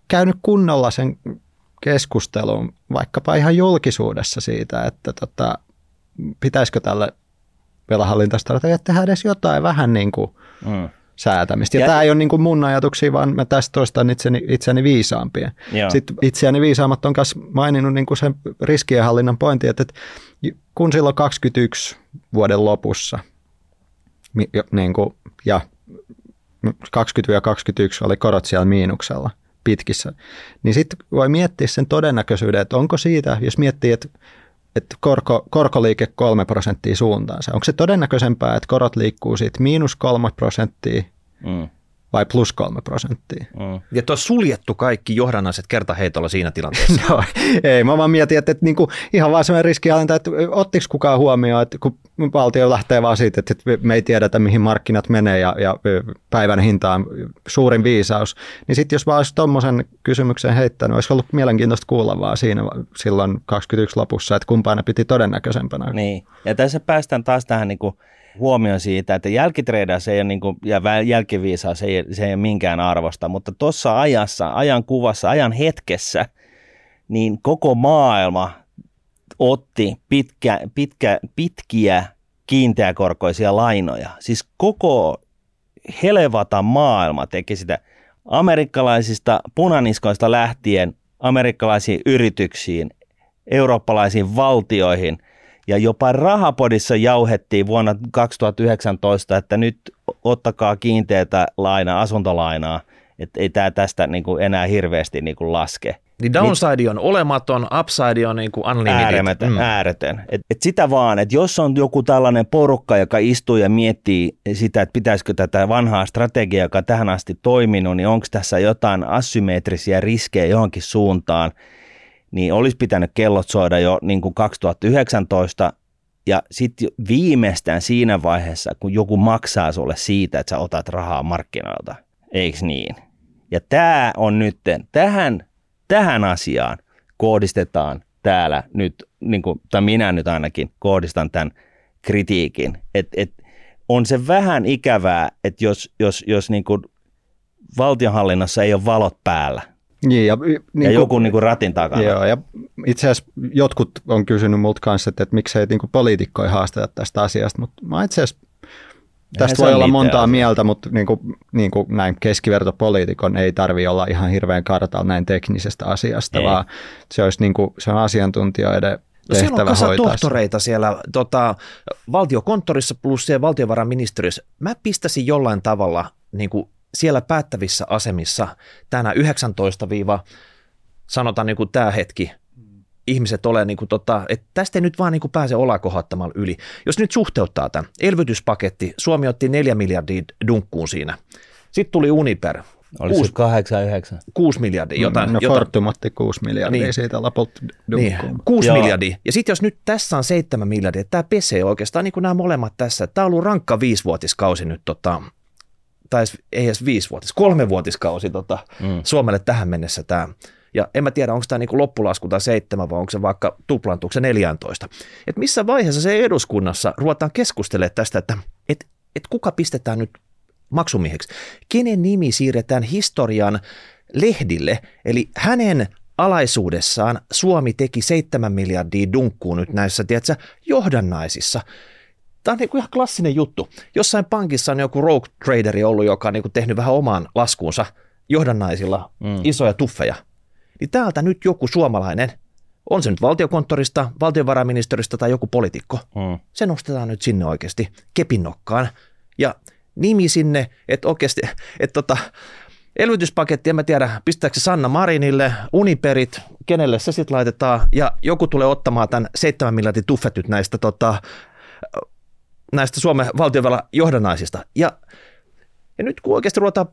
käynyt kunnolla sen keskustelun vaikkapa ihan julkisuudessa siitä, että pitäisikö tälle velanhallintastrategialle tehdä edes jotain vähän niin kuin säätämistä. Ja tämä ei ole niin kuin mun ajatuksia, vaan mä tästä toistan itseäni viisaampia. Joo. Sitten itseäni viisaamat on myös maininnut niin kuin sen riskienhallinnan pointin, että kun silloin 2021 vuoden lopussa niin kuin, ja 20 ja 21 oli korot siellä miinuksella pitkissä, niin sitten voi miettiä sen todennäköisyyden, että onko siitä, jos miettii, että korkoliike 3% suuntaansa, onko se todennäköisempää, että korot liikkuu siitä -3% vai +3%? Ja tuo on suljettu kaikki johdannaiset kertaheitolla siinä tilanteessa. No, ei, mä vaan mietin, että niinku, ihan vaan semmoinen riskihallinta, että ottiko kukaan huomioon, että kun valtio lähtee vaan siitä, että me ei tiedetä, mihin markkinat menee ja päivän hinta on suurin viisaus, niin sitten jos vaan olisi tuommoisen kysymyksen heittänyt, olisi ollut mielenkiintoista kuulla vaan siinä silloin 2021 lopussa, että kumpaa ne piti todennäköisempänä. Niin, ja tässä päästään taas tähän niinku huomioon siitä, että jälkitreidaus ei ole, niin kuin, ja jälkiviisaus ei ole minkään arvosta, mutta tuossa ajassa, ajan kuvassa, ajan hetkessä, niin koko maailma otti pitkiä kiinteäkorkoisia lainoja. Siis koko helevata maailma teki sitä amerikkalaisista punaniskoista lähtien amerikkalaisiin yrityksiin, eurooppalaisiin valtioihin. Ja jopa Rahapodissa jauhettiin vuonna 2019, että nyt ottakaa kiinteätä lainaa, asuntolainaa, että ei tämä tästä niinku enää hirveästi niinku laske. Niin downside on olematon, upside on niinku unlimited. Ääretön. Et sitä vaan, että jos on joku tällainen porukka, joka istuu ja miettii sitä, että pitäisikö tätä vanhaa strategiaa, joka tähän asti toiminut, niin onko tässä jotain asymmetrisiä riskejä johonkin suuntaan, niin olisi pitänyt kellot soida jo niin kuin 2019 ja sitten viimeistään siinä vaiheessa, kun joku maksaa sulle siitä, että sä otat rahaa markkinoilta, eikö niin? Ja tämä on nyt, tähän asiaan kohdistetaan täällä nyt, niin kuin, tai minä nyt ainakin kohdistan tämän kritiikin, että on se vähän ikävää, että jos niin kuin valtionhallinnossa ei ole valot päällä, ja joku niin kuin ratin takana. Joo, ja itse asiassa jotkut on kysynyt multa kanssa, että miksei niin kuin poliitikkoja haasteta tästä asiasta, mutta mä itse asiassa, tästä voi olla montaa asiaa mieltä, mutta niin kuin näin keskivertopoliitikon ei tarvitse olla ihan hirveän kartalla näin teknisestä asiasta, ei, vaan se olisi niin kuin, se on asiantuntijoiden tehtävä hoitaa. Siellä on kasa tohtoreita siellä valtiokonttorissa plus siellä valtiovarainministeriössä. Mä pistäisin jollain tavalla niin kuin siellä päättävissä asemissa tänä 19 sanotaan niin kuin tämä hetki, ihmiset ole, niin kuin että tästä ei nyt vaan niin kuin pääse olakohattamalla yli. Jos nyt suhteuttaa tämän, elvytyspaketti, Suomi otti 4 miljardia dunkkuun siinä. Sitten tuli Uniper. Oli 6 miljardia. Fortum otti 6 miljardia niin, siitä lapulta dunkkuun. Niin, 6 miljardia. Ja sitten jos nyt tässä on 7 miljardia, tämä pesee oikeastaan niin kuin nämä molemmat tässä. Tämä on ollut rankka 5-vuotiskausi nyt tai ei edes 3-vuotiskausi Suomelle tähän mennessä tämä. Ja en mä tiedä, onko tämä niinku loppulasku tai 7 vai onko se vaikka tuplaantuuko se 14. Että missä vaiheessa se eduskunnassa ruvetaan keskustelemaan tästä, että kuka pistetään nyt maksumieheksi? Kenen nimi siirretään historian lehdille? Eli hänen alaisuudessaan Suomi teki 7 miljardia dunkkuu nyt näissä johdannaisissa. Tämä on niin kuin ihan klassinen juttu. Jossain pankissa on joku rogue traderi ollut, joka on niin kuin tehnyt vähän omaan laskuunsa johdannaisilla isoja tuffeja. Niin täältä nyt joku suomalainen, on se nyt valtiokonttorista, valtiovarainministeristä tai joku poliitikko, se nostetaan nyt sinne oikeasti kepinnokkaan. Ja nimi sinne, että oikeasti, että elvytyspaketti, en mä tiedä, pistääkö se Sanna Marinille, Uniperit, kenelle se sitten laitetaan, ja joku tulee ottamaan tämän 7 miljardin tuffetyt näistä näistä Suomen valtionvelan johdannaisista. Ja nyt kun oikeasti ruvetaan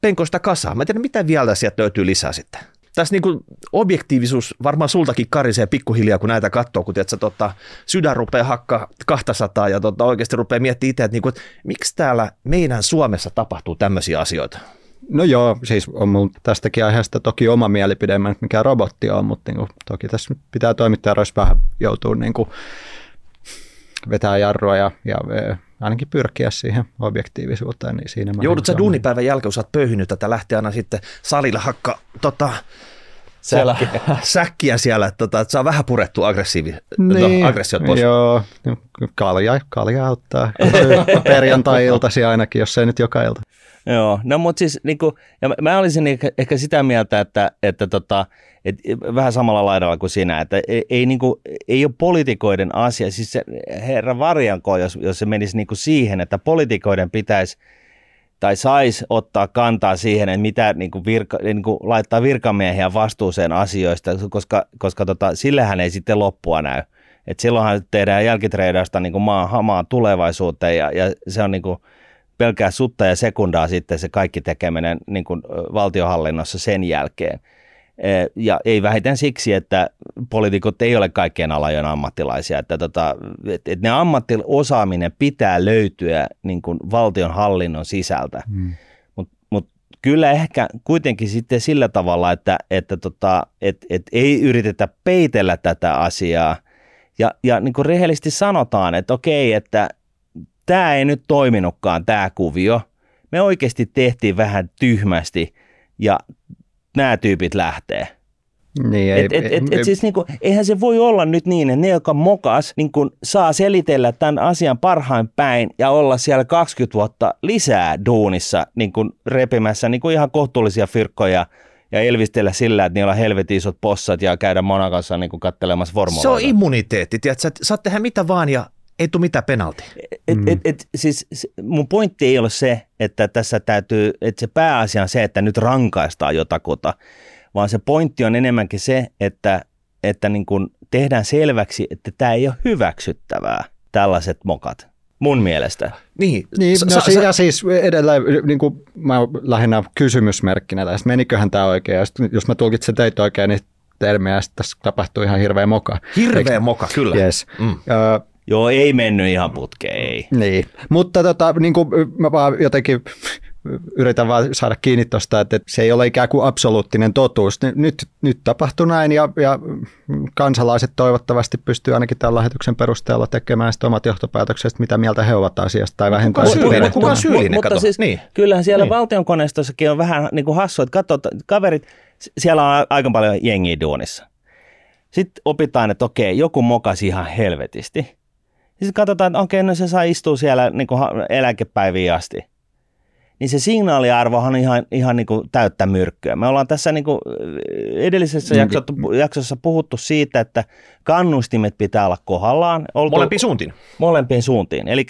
penkoista kasaan, mä en tiedä, mitä vielä sieltä löytyy lisää sitten. Tässä niin kuin objektiivisuus varmaan sultakin karisee pikkuhiljaa, kun näitä katsoo, kun tiedät, sydän rupeaa hakkaa 200 ja oikeasti rupeaa miettimään itse, että, niin kuin, että miksi täällä meidän Suomessa tapahtuu tämmöisiä asioita? No joo, siis on mun tästäkin aiheesta toki oma mielipide, en mikään robotti on, mutta niin kuin, toki tässä pitää toimittaja, jos vähän joutuu niin kuin vetää jarrua ja ainakin pyrkiä siihen objektiivisuuteen. Niin siinä joudut sä duunipäivän jälkeen, kun sä oot pöyhinyt tätä, lähtee aina sitten salilla hakkaa säkkiä siellä, että saa vähän purettu aggressiot pois. Joo, kalja auttaa perjantai-iltasi ainakin, jos ei nyt joka ilta. Joo, no mutta siis niin kuin, ja mä olisin ehkä sitä mieltä, että vähän samalla laidalla kuin sinä, että ei ole poliitikoiden asia, siis se, herra varjanko, jos se menisi niin kuin siihen, että poliitikoiden pitäisi tai saisi ottaa kantaa siihen, että mitä laittaa virkamiehiä vastuuseen asioista, koska sillähän ei sitten loppua näy. Et silloinhan tehdään jälkitreidausta niin kuin maan hamaan tulevaisuuteen ja se on niin kuin pelkää sutta ja sekundaa sitten se kaikki tekeminen niin kuin valtiohallinnossa sen jälkeen. Ja ei vähiten siksi, että poliitikot ei ole kaikkien alajan ammattilaisia. Että ne ammattiosaaminen pitää löytyä niin kuin valtionhallinnon sisältä. Mut kyllä ehkä kuitenkin sitten sillä tavalla, että ei yritetä peitellä tätä asiaa. Ja niin kuin rehellisesti sanotaan, että okei, että tämä ei nyt toiminutkaan, tämä kuvio. Me oikeasti tehtiin vähän tyhmästi ja nämä tyypit lähtee. Niin, siis niinku, eihän se voi olla nyt niin, että ne, joka mokas, niinku, saa selitellä tämän asian parhain päin ja olla siellä 20 vuotta lisää duunissa niinku, repimässä niinku, ihan kohtuullisia firkkoja ja elvistellä sillä, että niillä on helvetin isot possat ja käydä Monakassa niinku, kattelemassa formuloita. Se on immuniteetti, tiedätkö? Saat tehdä mitä vaan ja ei tule mitään penaltia. Siis mun pointti ei ole se, että tässä täytyy, että se pääasia on se, että nyt rankaistaan jotakuta, vaan se pointti on enemmänkin se, että niin kun tehdään selväksi, että tämä ei ole hyväksyttävää, tällaiset mokat. Mun mielestä. Niin siis edelleen niin kuin mä lähinnä kysymysmerkkinä tästä, meniköhän tämä oikein, jos mä tulkitsen teitä oikein, niin termiä tässä tapahtuu ihan hirveä moka. Hirveä moka, kyllä. Yes. Joo, ei mennyt ihan putkeen, ei. Niin, mutta niin kuin mä vaan jotenkin yritän vaan saada kiinni tuosta, että se ei ole ikään kuin absoluuttinen totuus. Nyt tapahtui näin ja kansalaiset toivottavasti pystyy ainakin tämän lähetyksen perusteella tekemään sitten omat johtopäätökset, mitä mieltä he ovat asiasta tai vähentää. Kuka on syyllinen? Mutta siis niin. Kyllähän siellä niin. Valtionkoneistossakin on vähän niin kuin hassua, että kaverit, siellä on aika paljon jengiä duunissa. Sitten opitaan, että okei, joku mokasi ihan helvetisti. Sitten katsotaan, että okei, no se saa istua siellä niin kuin eläkepäiviin asti. Niin se signaaliarvohan on ihan niin kuin täyttä myrkkyä. Me ollaan tässä niin kuin edellisessä jaksossa puhuttu siitä, että kannustimet pitää olla kohdallaan. Molempiin suuntiin. Molempiin suuntiin. Eli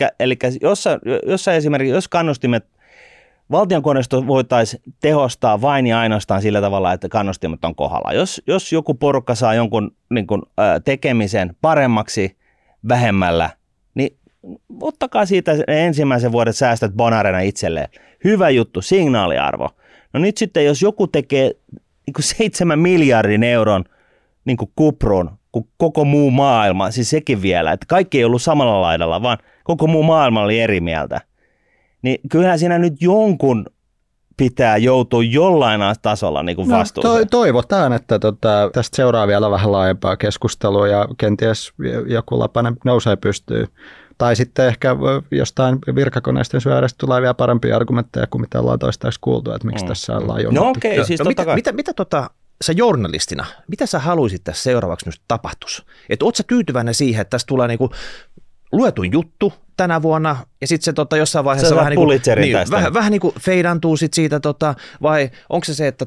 jos esimerkiksi, jos kannustimet, valtionkoneisto voitaisiin tehostaa vain ja ainoastaan sillä tavalla, että kannustimet on kohdallaan. Jos joku porukka saa jonkun niin kuin, tekemisen paremmaksi, vähemmällä, niin ottakaa siitä ensimmäisen vuoden säästöt bonarena itselleen. Hyvä juttu, signaaliarvo. No nyt sitten, jos joku tekee niin 7 miljardin euron niin kuin kuprun, kun koko muu maailma, siis sekin vielä, että kaikki ei ollut samalla laidalla, vaan koko muu maailma oli eri mieltä, niin kyllähän siinä nyt jonkun pitää joutua jollain tasolla niin kuin vastuuseen. Toivotaan, että tästä seuraa vielä vähän laajempaa keskustelua ja kenties joku lapainen nousee pystyy. Tai sitten ehkä jostain virkakoneisten syödästä tulee vielä parempia argumentteja kuin mitä ollaan toistaiseksi kuultu, että miksi tässä ollaan jouduttu. No okei, siis mitä sä journalistina, mitä sä haluisit tässä seuraavaksi nyt tapahtuisi? Että oot sä tyytyväinen siihen, että tässä tulee niinku luetun juttu tänä vuonna, ja sitten se jossain vaiheessa vähän niin kuin feidantuu sit siitä, vai onko se että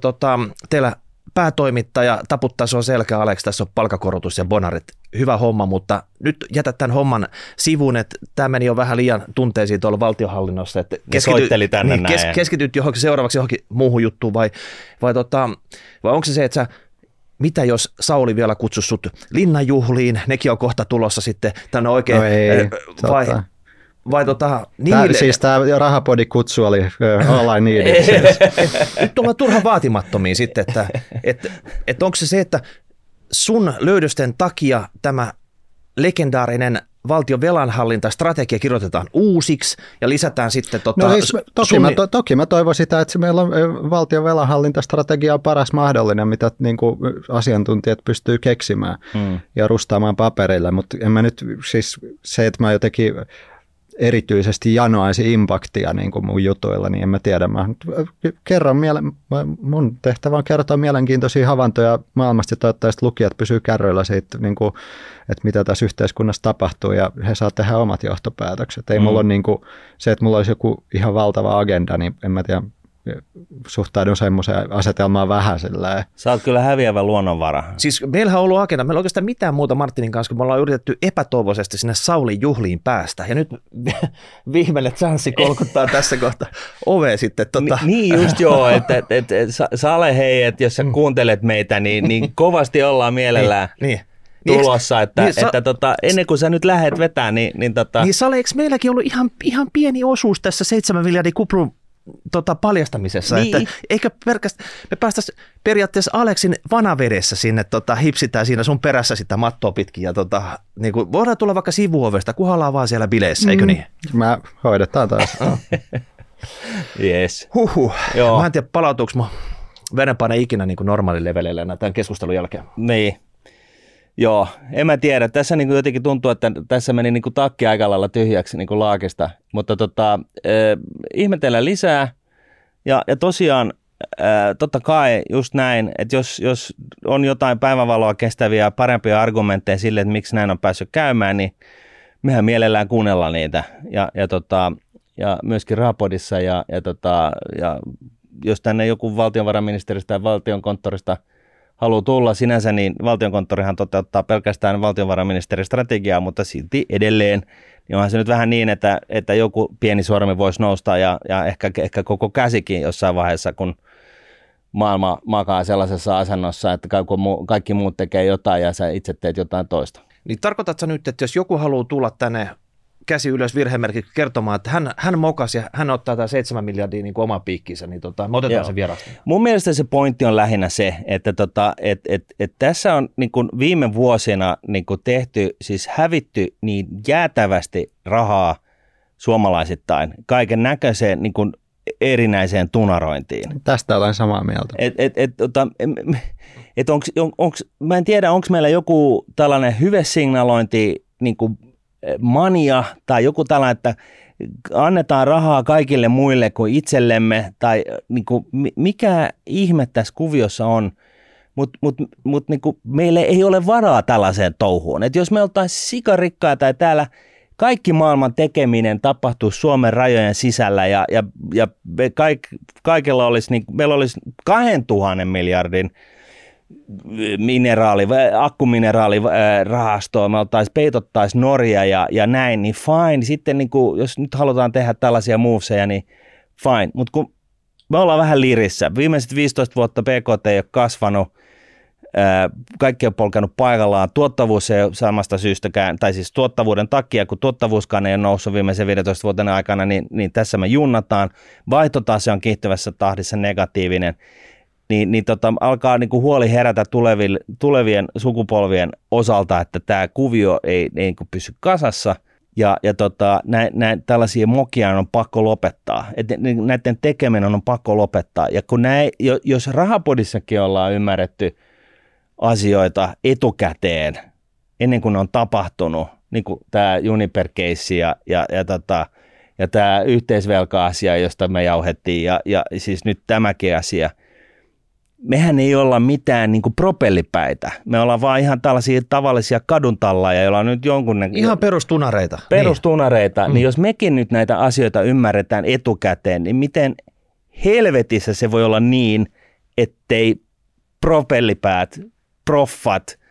teillä päätoimittaja taputtaa sua selkää, Alex, tässä on palkakorotus ja bonarit, hyvä homma, mutta nyt jätä tämän homman sivuun, että tämä meni jo vähän liian tunteisiin tuolla valtionhallinnossa, että keskityt johonkin seuraavaksi johonkin muuhun juttuun, vai onko se, että sä mitä jos Sauli vielä kutsuisi sut linnanjuhliin, nekin on kohta tulossa sitten tänne oikein, no ei, siis tämä Rahapodi kutsu oli online niiden. Nyt ollaan turhan vaatimattomia sitten, että onko se, että sun löydösten takia tämä legendaarinen valtion velanhallintastrategia kirjoitetaan uusiksi ja lisätään sitten toki mä toivon sitä, että meillä on valtion velanhallintastrategia on paras mahdollinen, mitä niin kuin asiantuntijat pystyy keksimään ja rustaamaan paperille, mutta en mä nyt siis se, että mä jotenkin erityisesti janoaisi impaktia niin kuin mun jutuilla, niin en mä tiedä. Mun tehtävä on kertoa mielenkiintoisia havaintoja maailmasta ja toivottavasti lukijat pysyy kärryillä siitä, niin kuin, että mitä tässä yhteiskunnassa tapahtuu ja he saa tehdä omat johtopäätökset. Ei mulla ole niin kuin, se, että mulla olisi joku ihan valtava agenda, niin en mä tiedä. Suhtaudun semmoiseen asetelmaan vähän silleen. Sä oot kyllä häviävä luonnonvara. Siis meillähän on ollut agenda. Meillä ei oikeastaan mitään muuta Martinin kanssa, kun me ollaan yritetty epätoivoisesti sinne Saulin juhliin päästä. Ja nyt viimeinen chanssi kolkuttaa tässä kohtaa oveen sitten. Niin just joo, että Sale hei, että jos sä kuuntelet meitä, niin kovasti ollaan mielellään. Niin. Tulossa, että ennen kuin sä nyt lähdet vetää, niin. Niin Sale, eikö meilläkin ollut ihan pieni osuus tässä 7 miljardin kuprun paljastamisessa, niin. Että eikä me päästäisiin periaatteessa Aleksin vanavedessä sinne, hipsitään siinä sun perässä sitä mattoa pitkin ja niin kuin voidaan tulla vaikka sivuovesta, kunhan ollaan vaan siellä bileissä, eikö niin? Mä hoidetaan taas. Yes. Huhhuh. Joo. Mä en tiedä, palautuuko mä verenpaine ikinä niin kuin normaalilevelillä enää tämän keskustelun jälkeen. Niin. Joo, en mä tiedä. Tässä niin kuin jotenkin tuntuu, että tässä meni niin kuin takki aika lailla tyhjäksi niin kuin laakista, mutta ihmetellään lisää ja tosiaan totta kai just näin, että jos on jotain päivänvaloa kestäviä parempia argumentteja sille, että miksi näin on päässyt käymään, niin mehän mielellään kuunnellaan niitä ja myöskin Rahapodissa ja jos tänne joku valtionvarainministeristä tai valtionkonttorista haluaa tulla sinänsä, niin valtionkonttorihan toteuttaa pelkästään valtionvarainministerin strategiaa, mutta silti edelleen. Niin onhan se nyt vähän niin, että joku pieni sormi voisi nousta ja ehkä koko käsikin jossain vaiheessa, kun maailma makaa sellaisessa asennossa, että kaikki muut tekee jotain ja sä itse teet jotain toista. Niin tarkoitatko nyt, että jos joku haluaa tulla tänne käsi ylös virhemerkki kertomaan, että hän mokasi ja hän ottaa tämä 7 miljardia niin kuin oman piikkinsä, niin me otetaan se vierasta. Mun mielestä se pointti on lähinnä se, että tässä on niin kuin viime vuosina niin kuin tehty, siis hävitty niin jäätävästi rahaa suomalaisittain kaiken näköiseen niin kuin erinäiseen tunarointiin. Tästä olen samaa mieltä. Mä en tiedä, onko meillä joku tällainen hyvesignalointi niin kuin mania tai joku tällainen, että annetaan rahaa kaikille muille kuin itsellemme tai niin kuin, mikä ihme tässä kuviossa on, mutta niin kuin, meillä ei ole varaa tällaiseen touhuun. Et jos me oltaisiin sikarikkaita ja täällä kaikki maailman tekeminen tapahtuu Suomen rajojen sisällä ja kaikilla olisi, niin, meillä olisi 2000 miljardin akkumineraalirahastoa, me peitottaisiin Norja ja näin, niin fine. Sitten niin kuin, jos nyt halutaan tehdä tällaisia moveseja, niin fine. Mutta kun me ollaan vähän lirissä. Viimeiset 15 vuotta BKT ei ole kasvanut, kaikki on polkenut paikallaan, tuottavuus ei ole samasta syystäkään, tai siis tuottavuuden takia, kun tuottavuuskaan ei ole noussut viimeisen 15 vuoden aikana, niin tässä me junnataan. Vaihtotase on kiihtyvässä tahdissa negatiivinen. Alkaa niinku huoli herätä tulevien sukupolvien osalta, että tämä kuvio ei niinku pysy kasassa ja tällaisia mokia on pakko lopettaa. Et näiden tekeminen on pakko lopettaa. Ja kun jos Rahapodissakin ollaan ymmärretty asioita etukäteen ennen kuin ne on tapahtunut, niin kuin tämä Uniper-keissi ja tämä yhteisvelka-asia, josta me jauhettiin ja siis nyt tämäkin asia. Mehän ei olla mitään niin kuin propellipäitä. Me ollaan vaan ihan tällaisia tavallisia kaduntallaja, joilla on nyt ihan perustunareita. Perustunareita. Niin jos mekin nyt näitä asioita ymmärretään etukäteen, niin miten helvetissä se voi olla niin, ettei propellipäät, proffat,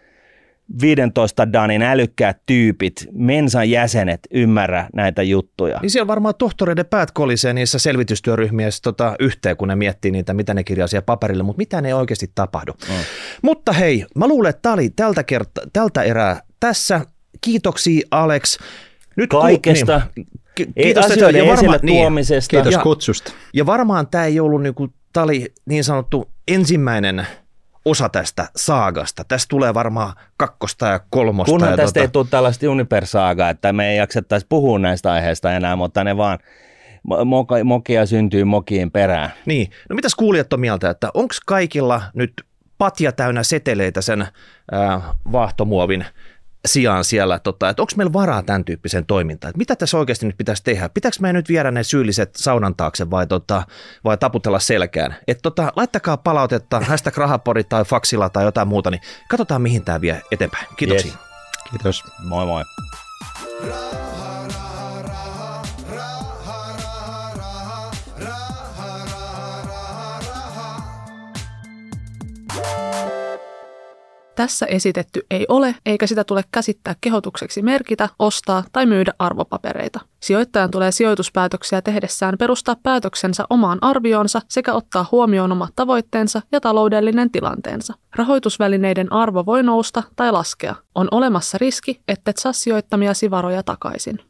15 danin älykkäät tyypit, mensan jäsenet ymmärrä näitä juttuja. Niin siellä varmaan tohtoreiden päät kolisee niissä selvitystyöryhmissä yhteen, kun ne miettii niitä, mitä ne kirjaa siellä paperille, mutta mitä ne ei oikeasti tapahdu. Mm. Mutta hei, mä luulen, että tämä oli tältä erää tässä. Kiitoksia, Alex. Nyt kaikesta. Kiitos asioiden esille tuomisesta. Kiitos kutsusta. Ja varmaan tämä ei ollut, tämä oli niin sanottu ensimmäinen osa tästä saagasta. Tästä tulee varmaan kakkosta ja kolmosta. Kunhan tästä ei tule tällaista Uniper-saagaa, että me ei jaksettaisi puhua näistä aiheista enää, mutta ne vaan mokia syntyy mokiin perään. Niin. No mitäs kuulijat on mieltä, että onko kaikilla nyt patja täynnä seteleitä sen vaahtomuovin sijaan siellä, että onko meillä varaa tämän tyyppiseen toimintaan? Että mitä tässä oikeasti nyt pitäisi tehdä? Pitääkö meidän nyt viedä ne syylliset saunan taakse vai taputella selkään? Että laittakaa palautetta, #rahapori tai faksilla tai jotain muuta, niin katsotaan mihin tämä vie eteenpäin. Kiitoksia. Yes. Kiitos. Moi moi. Tässä esitetty ei ole, eikä sitä tule käsittää kehotukseksi merkitä, ostaa tai myydä arvopapereita. Sijoittajan tulee sijoituspäätöksiä tehdessään perustaa päätöksensä omaan arvioonsa sekä ottaa huomioon omat tavoitteensa ja taloudellinen tilanteensa. Rahoitusvälineiden arvo voi nousta tai laskea. On olemassa riski, ettet saa sijoittamiasi varoja takaisin.